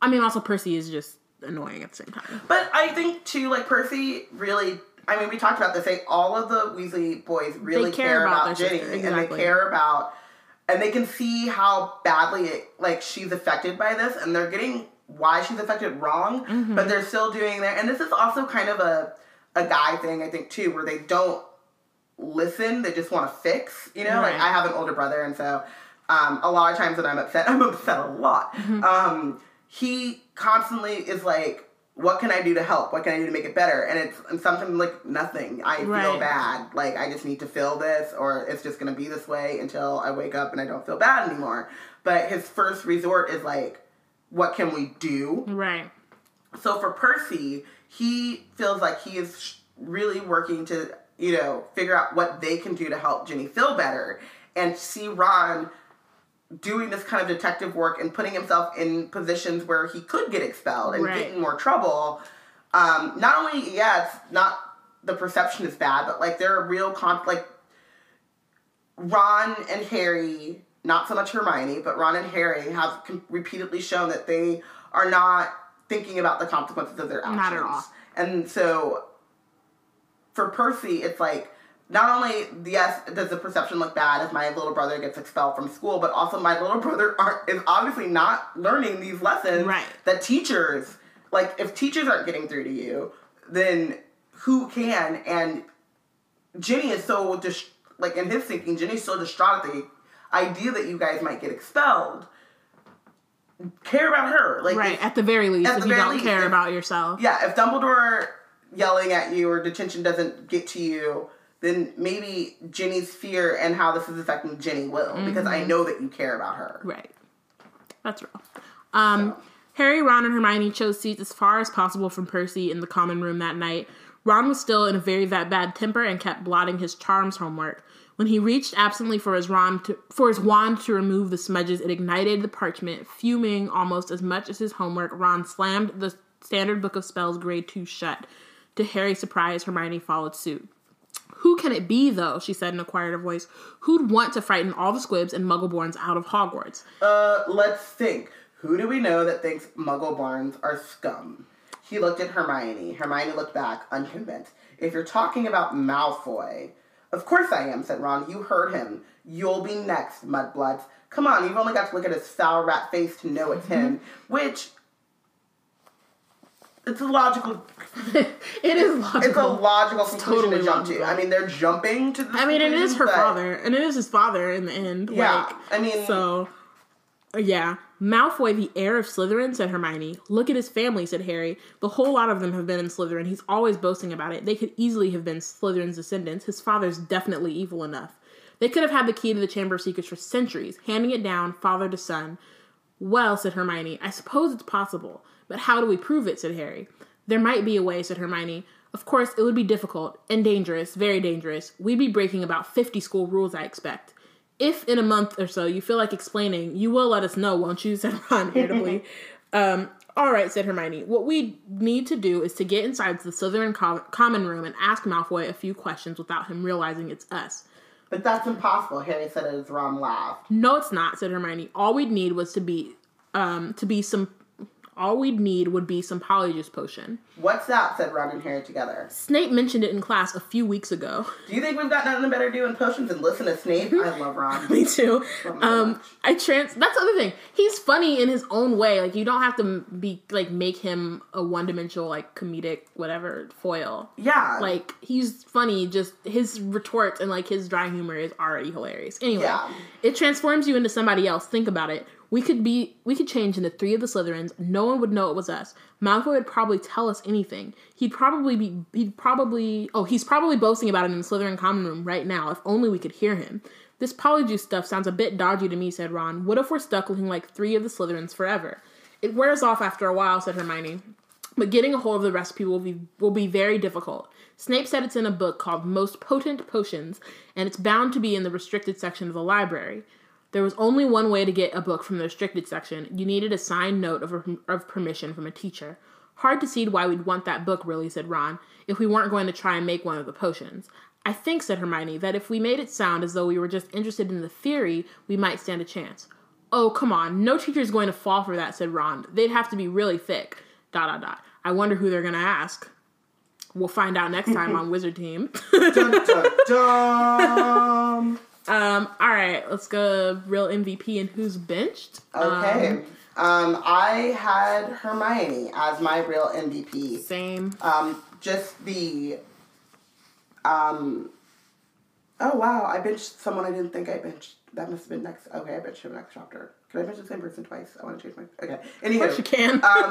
I mean, also Percy is just annoying at the same time. But I think, too, like, Percy really... I mean, we talked about this. Like, all of the Weasley boys really care about Ginny. Exactly. And they care about... And they can see how badly, she's affected by this. And they're getting why she's affected wrong. Mm-hmm. But they're still doing that. And this is also kind of a guy thing, I think, too, where they don't listen. They just want to fix, you know? Right. Like, I have an older brother, and so... a lot of times when I'm upset a lot. Mm-hmm. He constantly is like, what can I do to help? What can I do to make it better? And sometimes like nothing. I feel bad. Like I just need to feel this, or it's just going to be this way until I wake up and I don't feel bad anymore. But his first resort is like, what can we do? Right. So for Percy, he feels like he is really working to, you know, figure out what they can do to help Ginny feel better, and see Ron doing this kind of detective work and putting himself in positions where he could get expelled and get in more trouble. Not only, it's not the perception is bad, but like there are real like Ron and Harry, not so much Hermione, but Ron and Harry have repeatedly shown that they are not thinking about the consequences of their actions. Not at all. And so for Percy, it's like, not only, does the perception look bad if my little brother gets expelled from school, but also my little brother is obviously not learning these lessons that teachers... Like, if teachers aren't getting through to you, then who can? And Ginny is so... in his thinking, Ginny's so distraught at the idea that you guys might get expelled. Care about her. At the very least, if you don't care about yourself. Yeah, if Dumbledore yelling at you or detention doesn't get to you... then maybe Ginny's fear and how this is affecting Ginny will, because I know that you care about her. Right. That's real. Harry, Ron, and Hermione chose seats as far as possible from Percy in the common room that night. Ron was still in a very bad temper and kept blotting his charms homework. When he reached absently for his wand to remove the smudges, it ignited the parchment, fuming almost as much as his homework. Ron slammed the standard book of spells grade 2 shut. To Harry's surprise, Hermione followed suit. "Who can it be, though?" she said in a quieter voice. "Who'd want to frighten all the squibs and muggleborns out of Hogwarts?" Let's think. Who do we know that thinks muggleborns are scum? He looked at Hermione. Hermione looked back, unconvinced. "If you're talking about Malfoy..." "Of course I am," said Ron. "You heard him. You'll be next, mudbloods. Come on, you've only got to look at his foul rat face to know it's him." Which... it's a logical... it is logical. It's a logical conclusion totally to jump to. I mean, they're jumping to the... I mean, it is her father. And it is his father in the end. Yeah, So, yeah. "Malfoy, the heir of Slytherin," said Hermione. "Look at his family," said Harry. "The whole lot of them have been in Slytherin. He's always boasting about it. They could easily have been Slytherin's descendants. His father's definitely evil enough. They could have had the key to the Chamber of Secrets for centuries, handing it down, father to son." "Well," said Hermione, "I suppose it's possible." "But how do we prove it?" said Harry. "There might be a way," said Hermione. "Of course, it would be difficult and dangerous, very dangerous. We'd be breaking about 50 school rules, I expect. If in a month or so you feel like explaining, you will let us know, won't you?" said Ron irritably. All right, said Hermione. What we need to do is to get inside the Slytherin common room and ask Malfoy a few questions without him realizing it's us. But that's impossible, Harry said as Ron laughed. No, it's not, said Hermione. All we'd need was would be some Polyjuice potion. What's that, said Ron and Harry together. Snape mentioned it in class a few weeks ago. Do you think we've got nothing better to do in potions than listen to Snape? I love Ron. Me too. That's the other thing. He's funny in his own way. Like, you don't have to be, like, make him a one-dimensional, like, comedic, whatever, foil. Yeah. Like, he's funny, just his retorts and, like, his dry humor is already hilarious. Anyway, It transforms you into somebody else. Think about it. We could change into three of the Slytherins. No one would know it was us. Malfoy would probably tell us anything. He's probably boasting about it in the Slytherin common room right now. If only we could hear him. This Polyjuice stuff sounds a bit dodgy to me, said Ron. What if we're stuck looking like three of the Slytherins forever? It wears off after a while, said Hermione. But getting a hold of the recipe will be very difficult. Snape said it's in a book called Most Potent Potions, and it's bound to be in the restricted section of the library. There was only one way to get a book from the restricted section. You needed a signed note of permission from a teacher. Hard to see why we'd want that book, really, said Ron, if we weren't going to try and make one of the potions. I think, said Hermione, that if we made it sound as though we were just interested in the theory, we might stand a chance. Oh, come on, no teacher's going to fall for that, said Ron. They'd have to be really thick. ... I wonder who they're going to ask. We'll find out next time on Wizard Team. Dun, dun, dun. All right, let's go real MVP and who's benched. Okay. I had Hermione as my real MVP. Same. Oh, wow, I benched someone I didn't think I benched. That must have been next. Okay, I benched him next chapter. Can I mention the same person twice? I want to change my... Okay. Anywho. Of course you can. Back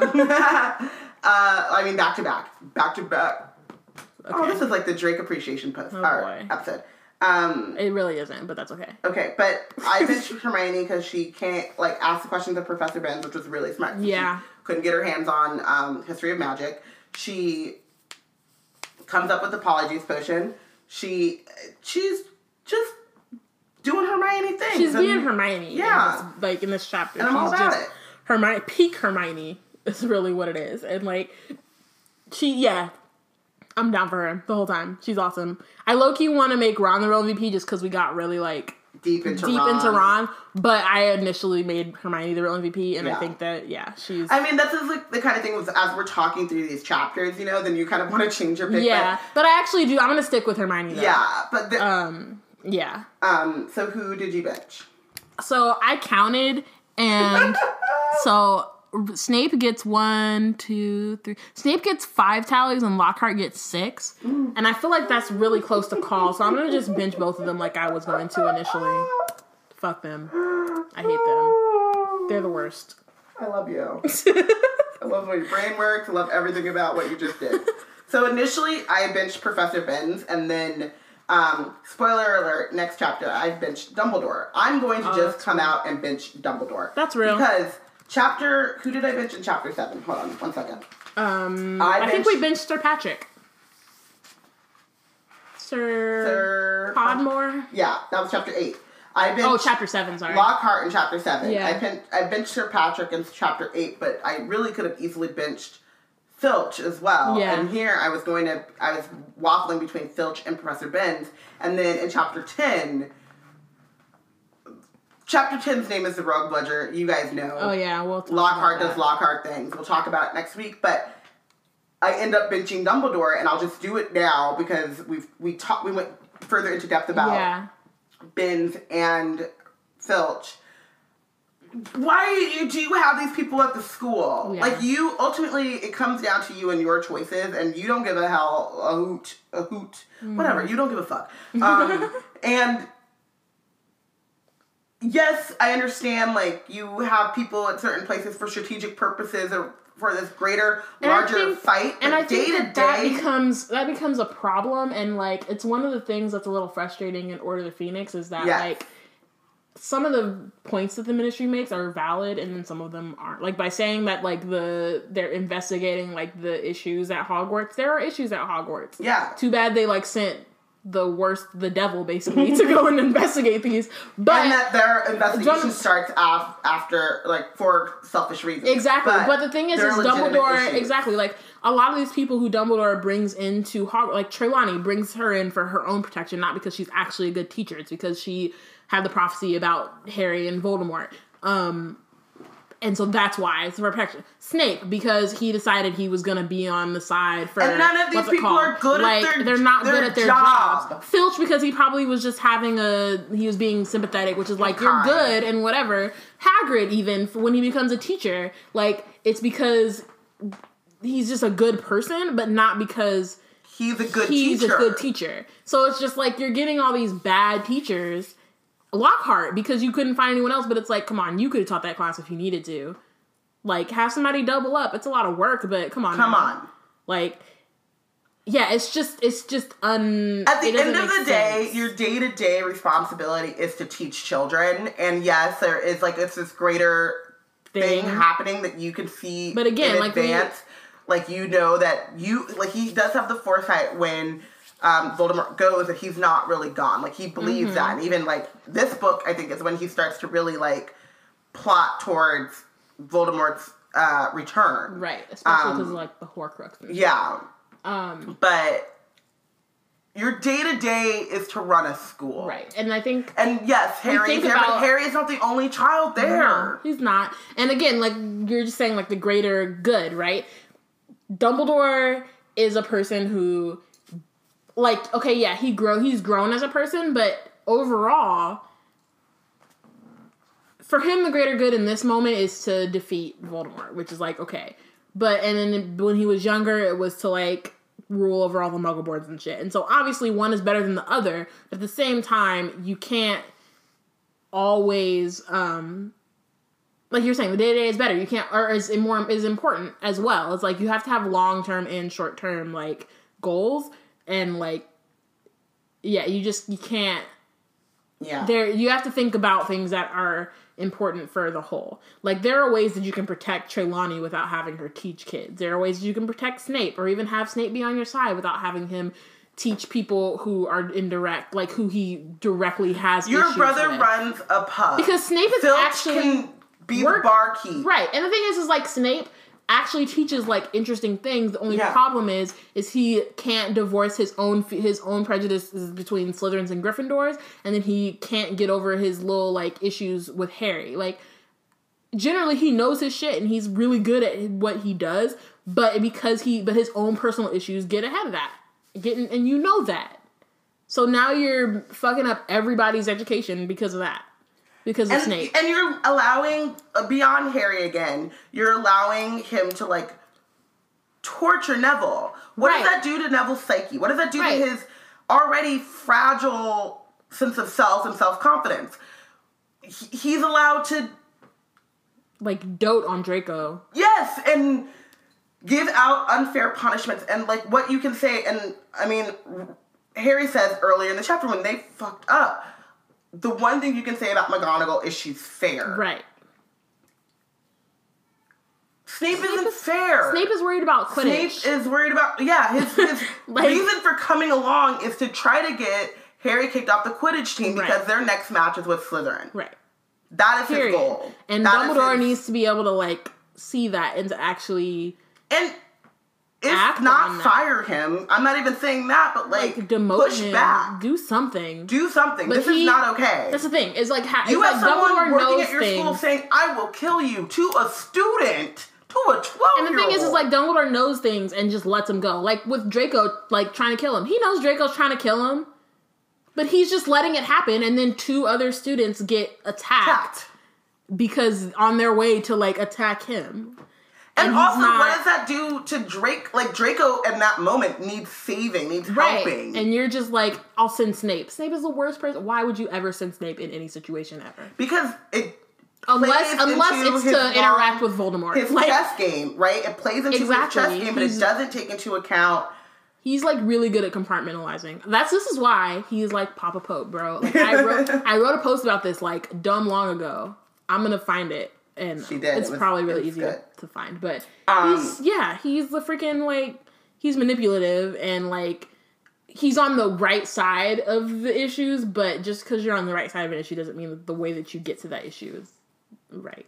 to back. Back to back. Okay. Oh, this is like the Drake appreciation episode. It really isn't, but that's okay. Okay, but I pitched Hermione because she can't, like, ask the questions of Professor Binns, which was really smart. Yeah. She couldn't get her hands on History of Magic. She comes up with the Polyjuice potion. She's just doing Hermione things. She's being Hermione. Yeah. In this chapter. And I'm all about it. Peak Hermione is really what it is. And, I'm down for her the whole time. She's awesome. I low-key want to make Ron the real MVP just because we got really, deep into Ron. But I initially made Hermione the real MVP, and I think that, she's... I mean, that's the kind of thing, as we're talking through these chapters, then you kind of want to change your pick. Yeah, but I actually do. I'm going to stick with Hermione, though. Yeah, but... So who did you bench? So I counted, and so... Snape gets 5 tallies and Lockhart gets 6. And I feel like that's really close to call, so I'm going to just bench both of them like I was going to initially. Fuck them. I hate them. They're the worst. I love you. I love the way your brain works. I love everything about what you just did. So initially, I benched Professor Binns, and then, spoiler alert, next chapter, I benched Dumbledore. I'm going to just come out and bench Dumbledore. That's real. Because... who did I bench in chapter 7? Hold on, one second. I think we benched Sir Patrick. Sir Podmore? Yeah, that was chapter 8. Chapter 7, sorry. Lockhart in chapter 7. Yeah. I benched Sir Patrick in chapter 8, but I really could have easily benched Filch as well. Yeah. And here I was waffling between Filch and Professor Binns, and then in chapter 10... Chapter 10's name is the Rogue Bludger. You guys know. Oh, yeah. We'll talk Lockhart does Lockhart things. We'll talk about it next week. But I end up benching Dumbledore, and I'll just do it now because we went further into depth about Binns and Filch. Why do you have these people at the school? Yeah. Ultimately, it comes down to you and your choices, and you don't give a hell, a hoot, whatever. You don't give a fuck. And... Yes, I understand, you have people at certain places for strategic purposes or for this greater, larger fight. And I think that becomes a problem, and, it's one of the things that's a little frustrating in Order of the Phoenix is that, some of the points that the Ministry makes are valid, and then some of them aren't. By saying that, they're investigating, the issues at Hogwarts. There are issues at Hogwarts. Yeah. Too bad they, sent... the devil, basically, to go and investigate these. But and that their investigation starts off after, like, for selfish reasons. Exactly. But the thing is Dumbledore... Issues. Exactly. Like, a lot of these people who Dumbledore brings into Hogwarts... Like, Trelawney brings her in for her own protection, not because she's actually a good teacher. It's because she had the prophecy about Harry and Voldemort. And so that's why it's for protection. Snape, because he decided he was going to be on the side for... And none of these people are good at their jobs. They're not good at their jobs. Filch, because he probably was just having a... He was being sympathetic, which is like, you're good and whatever. Hagrid, even, for when he becomes a teacher. Like, it's because he's just a good person, but not because... He's a good teacher. So it's just like, you're getting all these bad teachers... Lockhart, because you couldn't find anyone else, but it's like, come on, you could have taught that class if you needed to. Like, have somebody double up. It's a lot of work, but come on. Like, yeah, it's just At the end of the day, your day-to-day responsibility is to teach children, and yes, there is, like, it's this greater thing happening that you can see but again, in advance. Like, you know that you, like, he does have the foresight when... Voldemort goes that he's not really gone. Like, he believes that. And even, like, this book, I think, is when he starts to really, like, plot towards Voldemort's return. Right. Especially because, like, the Horcrux. Yeah. But your day-to-day is to run a school. Right. And I think... And, yes, Harry is not the only child there. No, he's not. And, again, like, you're just saying, like, the greater good, right? Dumbledore is a person who... Like, okay, yeah, he's grown as a person, but overall, for him, the greater good in this moment is to defeat Voldemort, which is like, okay. But, and then when he was younger, it was to, like, rule over all the Muggle boards and shit. And so, obviously, one is better than the other, but at the same time, you can't always, like you're saying, the day-to-day is better. You can't, or is important as well. It's like, you have to have long-term and short-term, like, goals. And, like, yeah, you can't... Yeah. You have to think about things that are important for the whole. Like, there are ways that you can protect Trelawney without having her teach kids. There are ways that you can protect Snape or even have Snape be on your side without having him teach people who are indirect, like, who he directly has issues with. Your brother runs a pub. Because Snape is actually... Filch can be the barkeep. Right. And the thing is, like, Snape... actually teaches, like, interesting things. The only problem is he can't divorce his own prejudices between Slytherins and Gryffindors, and then he can't get over his little, like, issues with Harry. Like, generally he knows his shit and he's really good at what he does, but his own personal issues get ahead of that. And you know that. So now you're fucking up everybody's education because of that. Because of Snape. And you're allowing, beyond Harry again, you're allowing him to, like, torture Neville. What does that do to Neville's psyche? What does that do to his already fragile sense of self and self-confidence? He's allowed to... Like, dote on Draco. Yes, and give out unfair punishments. And, like, what you can say, and, I mean, Harry says earlier in the chapter when they fucked up, the one thing you can say about McGonagall is she's fair. Right. Snape isn't fair. Snape is worried about Quidditch. Snape is worried about... Yeah, his like, reason for coming along is to try to get Harry kicked off the Quidditch team because their next match is with Slytherin. Right. That is his goal. And Dumbledore needs to be able to, like, see that and to actually... And if not fire him, I'm not even saying that, but, like demote push him, back. Do something. But this is not okay. That's the thing. It's like, you have someone working at your school saying, I will kill you to a student, to a 12-year-old. And the thing is, like, Dumbledore knows things and just lets him go. Like, with Draco, like, trying to kill him. He knows Draco's trying to kill him, but he's just letting it happen, and then two other students get attacked. Because on their way to, like, attack him. And also, what does that do to Drake? Like, Draco at that moment needs saving, needs helping. And you're just like, I'll send Snape. Snape is the worst person. Why would you ever send Snape in any situation ever? Because it Unless it's to interact with Voldemort. His chess game, right? It plays into his chess game, but it doesn't take into account... He's, like, really good at compartmentalizing. This is why he's, like, Papa Pope, bro. Like, I wrote a post about this, like, dumb long ago. I'm gonna find it. And she did. It was probably really easy to find. But he's the freaking, like, he's manipulative and, like, he's on the right side of the issues, but just because you're on the right side of an issue doesn't mean that the way that you get to that issue is right.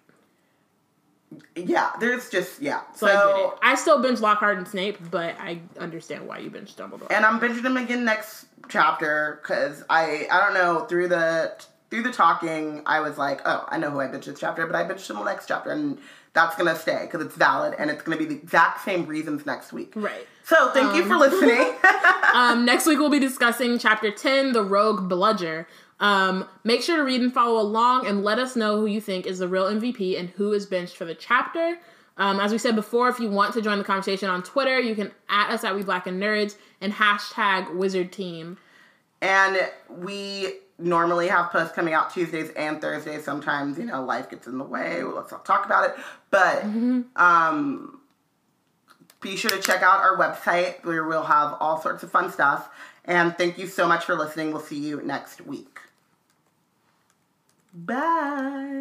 Yeah, there's just, yeah. So I still binge Lockhart and Snape, but I understand why you binge Dumbledore. And I'm binging him again next chapter, because I don't know, through the talking, I was like, oh, I know who I bitched this chapter, but I bitched him the next chapter, and that's going to stay, because it's valid, and it's going to be the exact same reasons next week. Right. So, thank you for listening. Next week, we'll be discussing Chapter 10, The Rogue Bludger. Make sure to read and follow along, and let us know who you think is the real MVP and who is benched for the chapter. As we said before, if you want to join the conversation on Twitter, you can @ us at WeBlackandNerds and #WizardTeam. And we normally have posts coming out Tuesdays and Thursdays. Sometimes, you know, life gets in the way. Let's not talk about it. But be sure to check out our website, where we'll have all sorts of fun stuff. And thank you so much for listening. We'll see you next week. Bye.